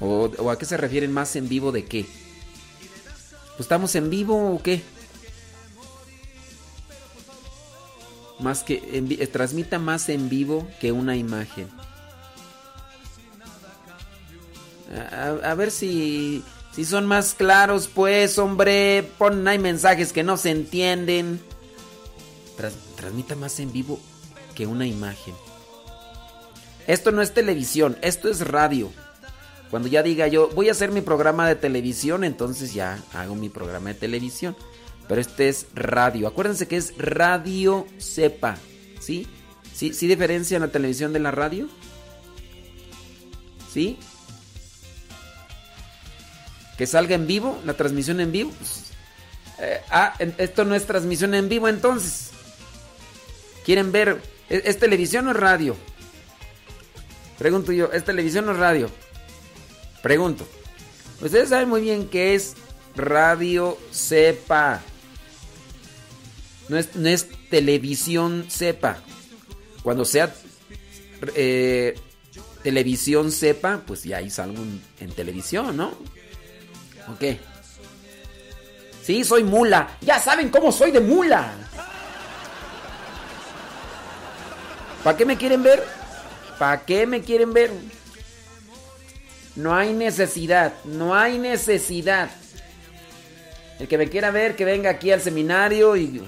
O, ¿O a qué se refieren más en vivo de qué? Pues, ¿estamos en vivo o qué? Más que en, transmita más en vivo que una imagen. A, a ver si, si son más claros, pues, hombre. Pon ahí mensajes que no se entienden. Tras, transmita más en vivo que una imagen. Esto no es televisión, esto es radio. Cuando ya diga yo, voy a hacer mi programa de televisión, entonces ya hago mi programa de televisión. Pero este es radio. Acuérdense que es Radio SEPA, ¿sí? ¿Sí, sí diferencian la televisión de la radio? ¿Sí? ¿Que salga en vivo, la transmisión en vivo? Pues, eh, ah, esto no es transmisión en vivo, entonces. ¿Quieren ver? ¿Es, es televisión o es radio? Pregunto yo, ¿es televisión o radio? Pregunto. Ustedes saben muy bien que es Radio SEPA. No es, no es televisión SEPA. Cuando sea eh, televisión SEPA, pues ya ahí salgo en, en televisión, ¿no? Ok. Sí, soy mula. Ya saben cómo soy de mula. ¿Para qué me quieren ver? ¿Para qué me quieren ver? No hay necesidad, no hay necesidad. El que me quiera ver, que venga aquí al seminario y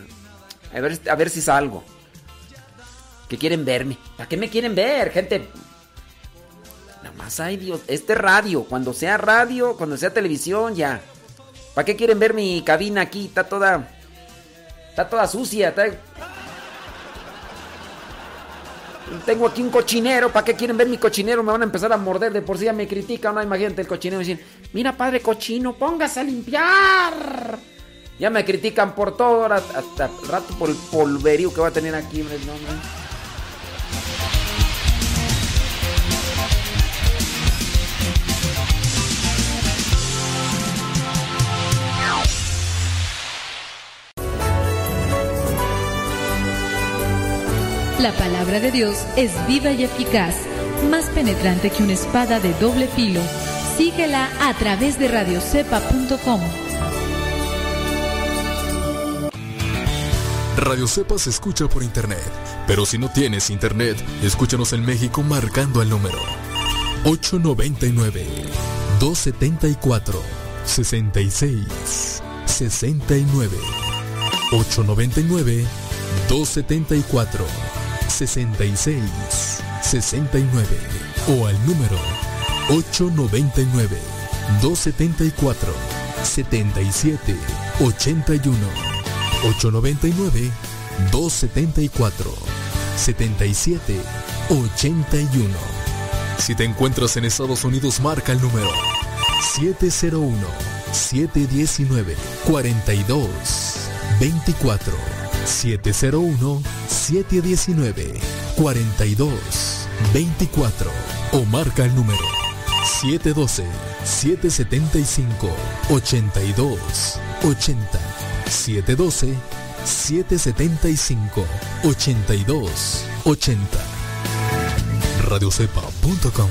a ver, a ver si salgo. Que quieren verme. ¿Para qué me quieren ver, gente? Nada más, ay Dios, este radio, cuando sea radio, cuando sea televisión, ya. ¿Para qué quieren ver mi cabina aquí? Está toda, está toda sucia, está... Tengo aquí un cochinero, ¿para qué quieren ver mi cochinero? Me van a empezar a morder, de por sí ya me critican, no hay más gente del cochinero. Me dicen, mira padre cochino, póngase a limpiar. Ya me critican por todo, hasta el rato por el polverío que va a tener aquí. No, no. La palabra de Dios es viva y eficaz, más penetrante que una espada de doble filo. Síguela a través de radio sepa punto com. Radio SEPA se escucha por internet, pero si no tienes internet, escúchanos en México marcando el número ocho nueve nueve, dos siete cuatro, seis seis seis nueve. ocho nueve nueve, dos siete cuatro, seis seis seis nueve o al número ocho nueve nueve, dos siete cuatro, siete siete ocho uno, ocho nueve nueve, dos siete cuatro, siete siete ocho uno. Si te encuentras en Estados Unidos, marca el número siete cero uno, siete uno nueve, cuatro dos dos cuatro. siete cero uno, siete uno nueve, cuatro dos dos cuatro o marca el número siete uno dos, siete siete cinco, ocho dos ocho cero. siete uno dos, siete siete cinco, ocho dos ocho cero. radio sepa punto com.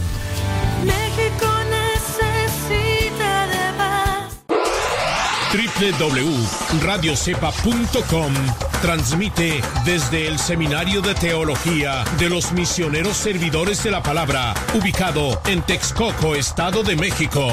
doble u doble u doble u punto radio sepa punto com transmite desde el Seminario de Teología de los Misioneros Servidores de la Palabra, ubicado en Texcoco, Estado de México.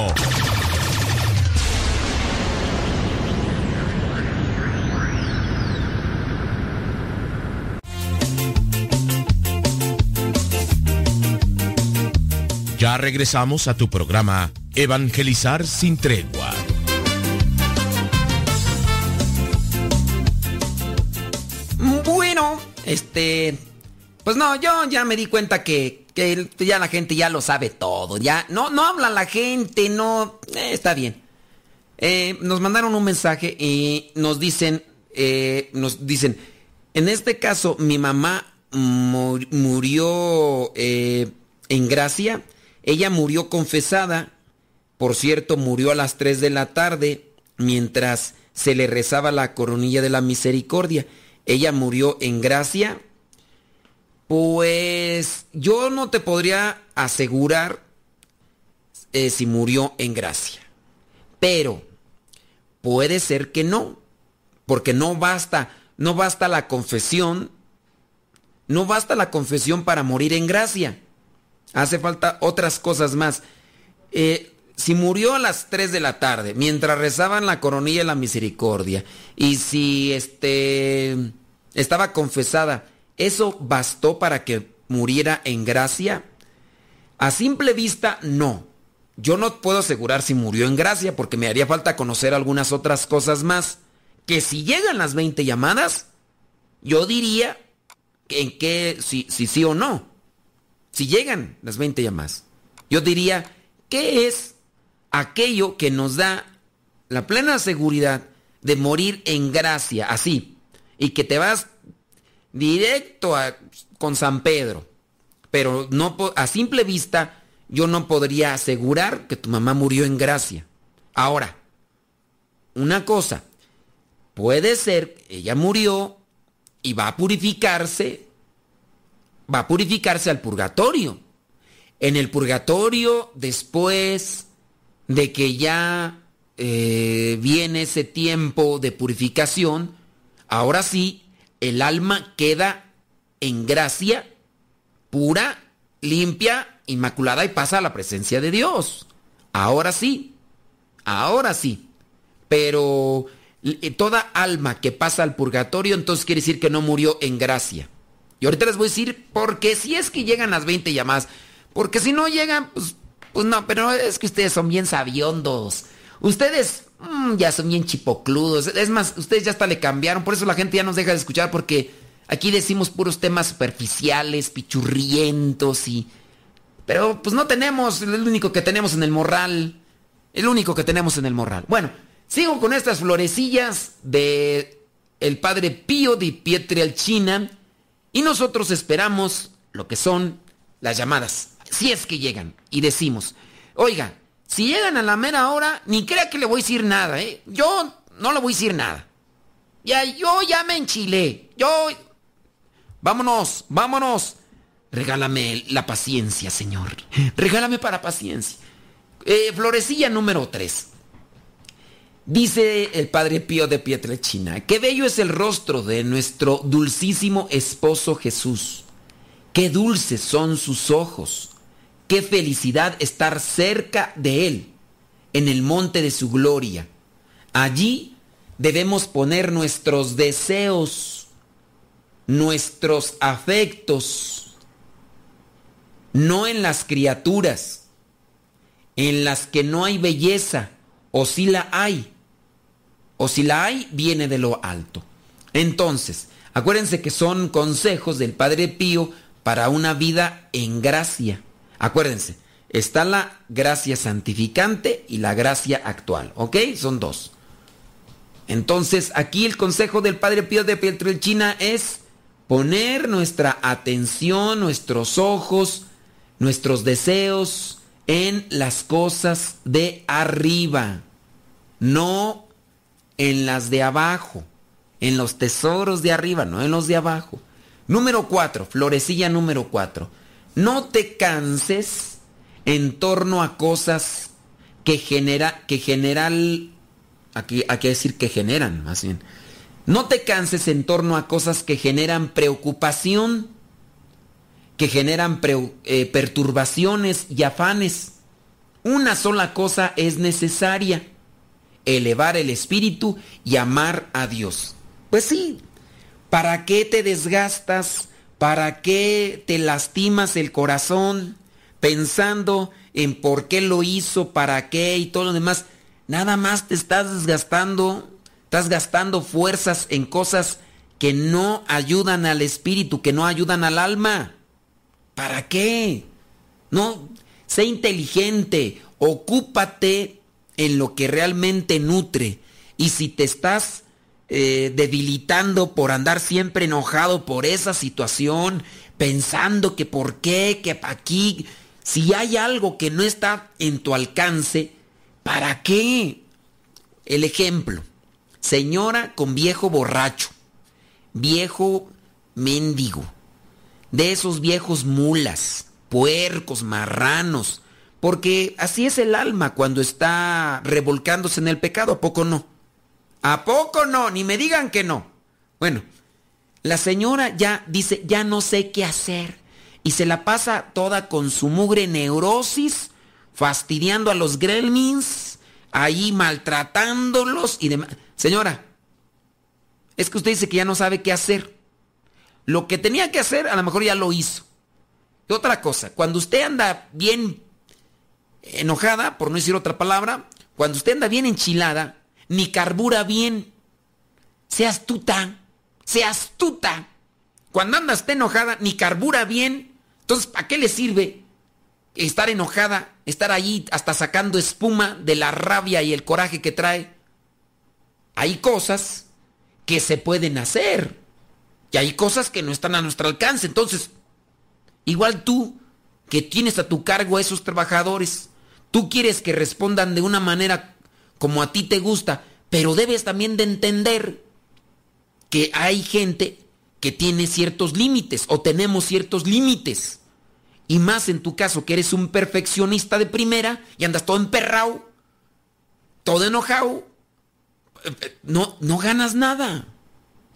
Ya regresamos a tu programa Evangelizar sin Tregua. Bueno, este... pues no, yo ya me di cuenta que, que ya la gente ya lo sabe todo. Ya, no, no habla la gente, no... Eh, está bien. Eh, nos mandaron un mensaje y nos dicen... Eh, nos dicen... En este caso, mi mamá murió eh, en gracia. Ella murió confesada. Por cierto, murió a las tres de la tarde mientras se le rezaba la coronilla de la misericordia. Ella murió en gracia. Pues yo no te podría asegurar eh, si murió en gracia. Pero puede ser que no. Porque no basta... No basta la confesión, no basta la confesión para morir en gracia. Hace falta otras cosas más. Eh, si murió a las tres de la tarde, mientras rezaban la coronilla de la misericordia, y si este, estaba confesada, ¿eso bastó para que muriera en gracia? A simple vista, no. Yo no puedo asegurar si murió en gracia, porque me haría falta conocer algunas otras cosas más. Que si llegan las veinte llamadas, yo diría en qué, si, si sí o no. Si llegan las veinte llamadas, yo diría qué es aquello que nos da la plena seguridad de morir en gracia, así, y que te vas directo a, con San Pedro. Pero no, a simple vista, yo no podría asegurar que tu mamá murió en gracia. Ahora, una cosa. Puede ser, ella murió y va a purificarse, va a purificarse al purgatorio. En el purgatorio, después de que ya eh, viene ese tiempo de purificación, ahora sí, el alma queda en gracia, pura, limpia, inmaculada y pasa a la presencia de Dios. Ahora sí, ahora sí, pero... Toda alma que pasa al purgatorio, entonces quiere decir que no murió en gracia. Y ahorita les voy a decir, porque si es que llegan las veinte llamadas, porque si no llegan, pues, pues no, pero es que ustedes son bien sabiondos. Ustedes mmm, ya son bien chipocludos. Es más, ustedes ya hasta le cambiaron, por eso la gente ya nos deja de escuchar, porque aquí decimos puros temas superficiales, pichurrientos y... Pero pues no tenemos, es lo único que tenemos en el morral. Es lo único que tenemos en el morral. Bueno... Sigo con estas florecillas de el Padre Pío de Pietrelcina y nosotros esperamos lo que son las llamadas, si es que llegan, y decimos, oiga, si llegan a la mera hora, ni crea que le voy a decir nada, ¿eh? Yo no le voy a decir nada. Ya, yo ya me enchilé, yo... Vámonos, vámonos. Regálame la paciencia, Señor. Regálame para paciencia. Eh, florecilla número tres. Dice el Padre Pío de Pietrelcina, qué bello es el rostro de nuestro dulcísimo esposo Jesús. Qué dulces son sus ojos. Qué felicidad estar cerca de Él, en el monte de su gloria. Allí debemos poner nuestros deseos, nuestros afectos, no en las criaturas, en las que no hay belleza, o si la hay. O si la hay, viene de lo alto. Entonces, acuérdense que son consejos del Padre Pío para una vida en gracia. Acuérdense, está la gracia santificante y la gracia actual, ¿ok? Son dos. Entonces, aquí el consejo del Padre Pío de Pietrelcina es poner nuestra atención, nuestros ojos, nuestros deseos en las cosas de arriba, no en las de abajo, en los tesoros de arriba, no en los de abajo. Número cuatro, florecilla número cuatro. No te canses en torno a cosas que genera, que general, aquí hay que decir que generan, más bien. No te canses en torno a cosas que generan preocupación, que generan pre, eh, perturbaciones y afanes. Una sola cosa es necesaria, elevar el espíritu y amar a Dios. Pues sí, ¿para qué te desgastas? ¿Para qué te lastimas el corazón? pensando en por qué lo hizo, para qué y todo lo demás. Nada más te estás desgastando, estás gastando fuerzas en cosas que no ayudan al espíritu, que no ayudan al alma. ¿Para qué? No, sé inteligente, ocúpate en lo que realmente nutre. Y si te estás eh, debilitando por andar siempre enojado por esa situación, pensando que por qué, que aquí, si hay algo que no está en tu alcance, ¿para qué? El ejemplo, señora con viejo borracho, viejo mendigo, de esos viejos mulas, puercos, marranos, porque así es el alma cuando está revolcándose en el pecado, ¿a poco no? ¿A poco no? Ni me digan que no. Bueno, la señora ya dice, ya no sé qué hacer, y se la pasa toda con su mugre neurosis, fastidiando a los gremlins, ahí maltratándolos y demás. Señora, es que usted dice que ya no sabe qué hacer. Lo que tenía que hacer, a lo mejor ya lo hizo. Y otra cosa, cuando usted anda bien enojada, por no decir otra palabra, cuando usted anda bien enchilada, ni carbura bien. Sea astuta, sea astuta. Cuando anda usted enojada, ni carbura bien. Entonces, ¿para qué le sirve estar enojada, estar ahí hasta sacando espuma de la rabia y el coraje que trae? Hay cosas que se pueden hacer y hay cosas que no están a nuestro alcance. Entonces, igual tú, que tienes a tu cargo a esos trabajadores, tú quieres que respondan de una manera como a ti te gusta, pero debes también de entender que hay gente que tiene ciertos límites, o tenemos ciertos límites, y más en tu caso que eres un perfeccionista de primera y andas todo emperrado, todo enojado, no, no ganas nada,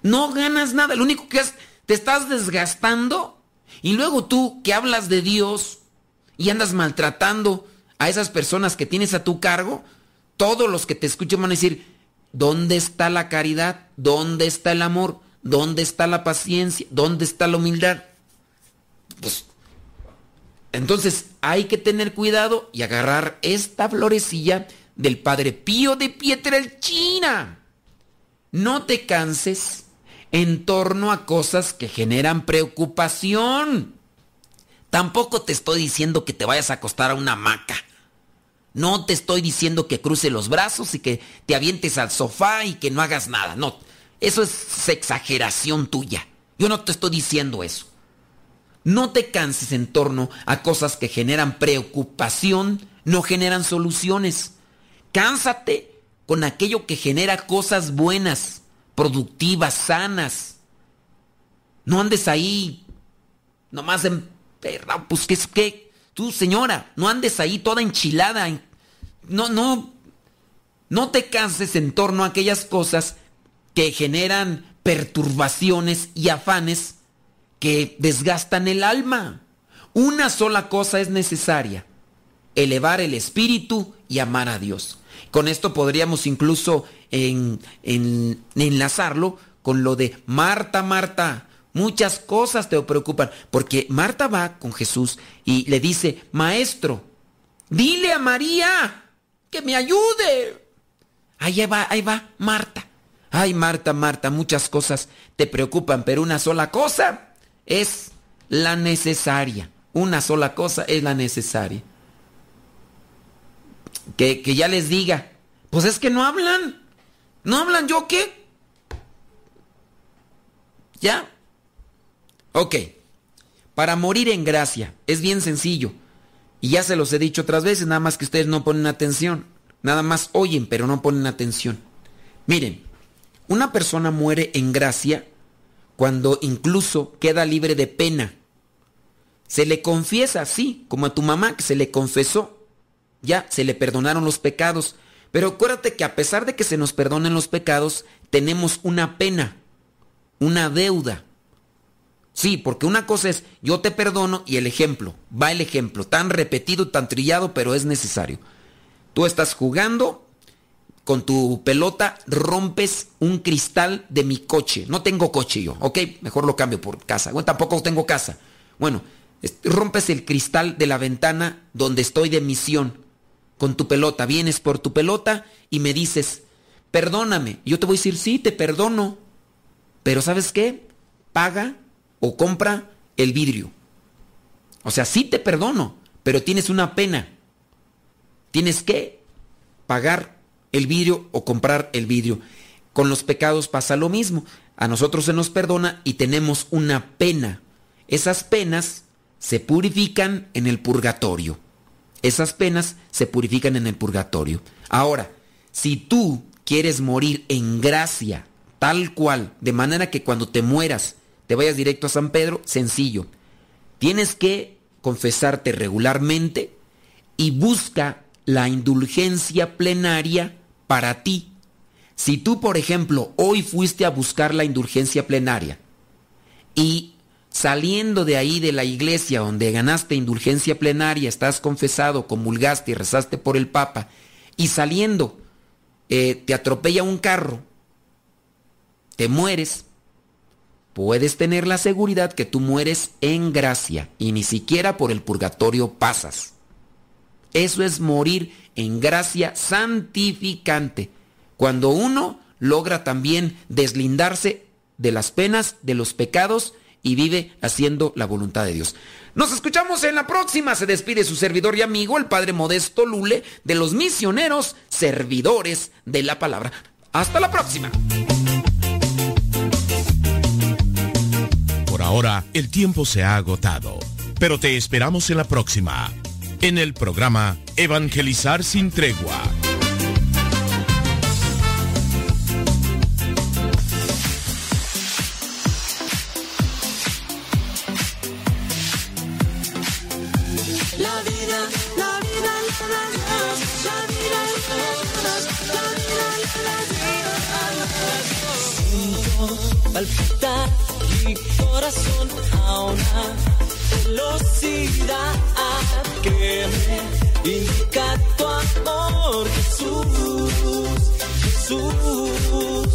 no ganas nada, lo único que es, te estás desgastando. Y luego tú, que hablas de Dios y andas maltratando a esas personas que tienes a tu cargo, todos los que te escuchan van a decir, ¿dónde está la caridad? ¿Dónde está el amor? ¿Dónde está la paciencia? ¿Dónde está la humildad? Pues, entonces hay que tener cuidado y agarrar esta florecilla del Padre Pío de Pietrelcina. No te canses en torno a cosas que generan preocupación. Tampoco te estoy diciendo que te vayas a acostar a una hamaca. No te estoy diciendo que cruces los brazos y que te avientes al sofá y que no hagas nada. No, eso es exageración tuya. Yo no te estoy diciendo eso. No te canses en torno a cosas que generan preocupación, no generan soluciones. Cánsate con aquello que genera cosas buenas, productivas, sanas. No andes ahí nomás emperrado, pues que es que tú, señora, no andes ahí toda enchilada. No, no, no te canses en torno a aquellas cosas que generan perturbaciones y afanes que desgastan el alma. Una sola cosa es necesaria: elevar el espíritu y amar a Dios. Con esto podríamos incluso en, en, enlazarlo con lo de Marta, Marta, muchas cosas te preocupan. Porque Marta va con Jesús y le dice, maestro, dile a María que me ayude. Ahí va, ahí va Marta. Ay, Marta, Marta, muchas cosas te preocupan, pero una sola cosa es la necesaria. Una sola cosa es la necesaria. Que, que ya les diga, pues es que no hablan, no hablan, ¿yo qué? ¿Ya? Ok, para morir en gracia, es bien sencillo, y ya se los he dicho otras veces, nada más que ustedes no ponen atención, nada más oyen, pero no ponen atención. Miren, una persona muere en gracia cuando incluso queda libre de pena. Se le confiesa, así como a tu mamá que se le confesó. Ya, se le perdonaron los pecados. Pero acuérdate que a pesar de que se nos perdonen los pecados, tenemos una pena, una deuda. Sí, porque una cosa es, yo te perdono, y el ejemplo, va el ejemplo, tan repetido, tan trillado, pero es necesario. Tú estás jugando, con tu pelota rompes un cristal de mi coche. No tengo coche yo, ok, mejor lo cambio por casa. Bueno, tampoco tengo casa. Bueno, rompes el cristal de la ventana donde estoy de misión con tu pelota, vienes por tu pelota y me dices, perdóname. Yo te voy a decir, sí, te perdono, pero ¿sabes qué? Paga o compra el vidrio. O sea, sí te perdono, pero tienes una pena. Tienes que pagar el vidrio o comprar el vidrio. Con los pecados pasa lo mismo. A nosotros se nos perdona y tenemos una pena. Esas penas se purifican en el purgatorio. Esas penas se purifican en el purgatorio. Ahora, si tú quieres morir en gracia, tal cual, de manera que cuando te mueras te vayas directo a San Pedro, sencillo. Tienes que confesarte regularmente y busca la indulgencia plenaria para ti. Si tú, por ejemplo, hoy fuiste a buscar la indulgencia plenaria y saliendo de ahí de la iglesia donde ganaste indulgencia plenaria, estás confesado, comulgaste y rezaste por el Papa, y saliendo eh, te atropella un carro, te mueres, puedes tener la seguridad que tú mueres en gracia y ni siquiera por el purgatorio pasas. Eso es morir en gracia santificante. Cuando uno logra también deslindarse de las penas, de los pecados y vive haciendo la voluntad de Dios. Nos escuchamos en la próxima. Se despide su servidor y amigo, el Padre Modesto Lule, de los Misioneros Servidores de la Palabra. Hasta la próxima. Por ahora, el tiempo se ha agotado, pero te esperamos en la próxima, en el programa Evangelizar sin Tregua. Palpita mi corazón a una velocidad que me indica tu amor, Jesús, Jesús.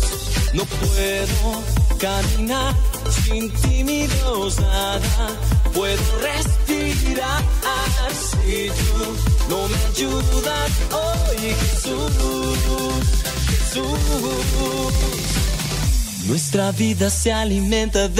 No puedo caminar sin ti, mi Dios, nada puedo respirar si tú no me ayudas hoy, Jesús, Jesús. Nuestra vida se alimenta de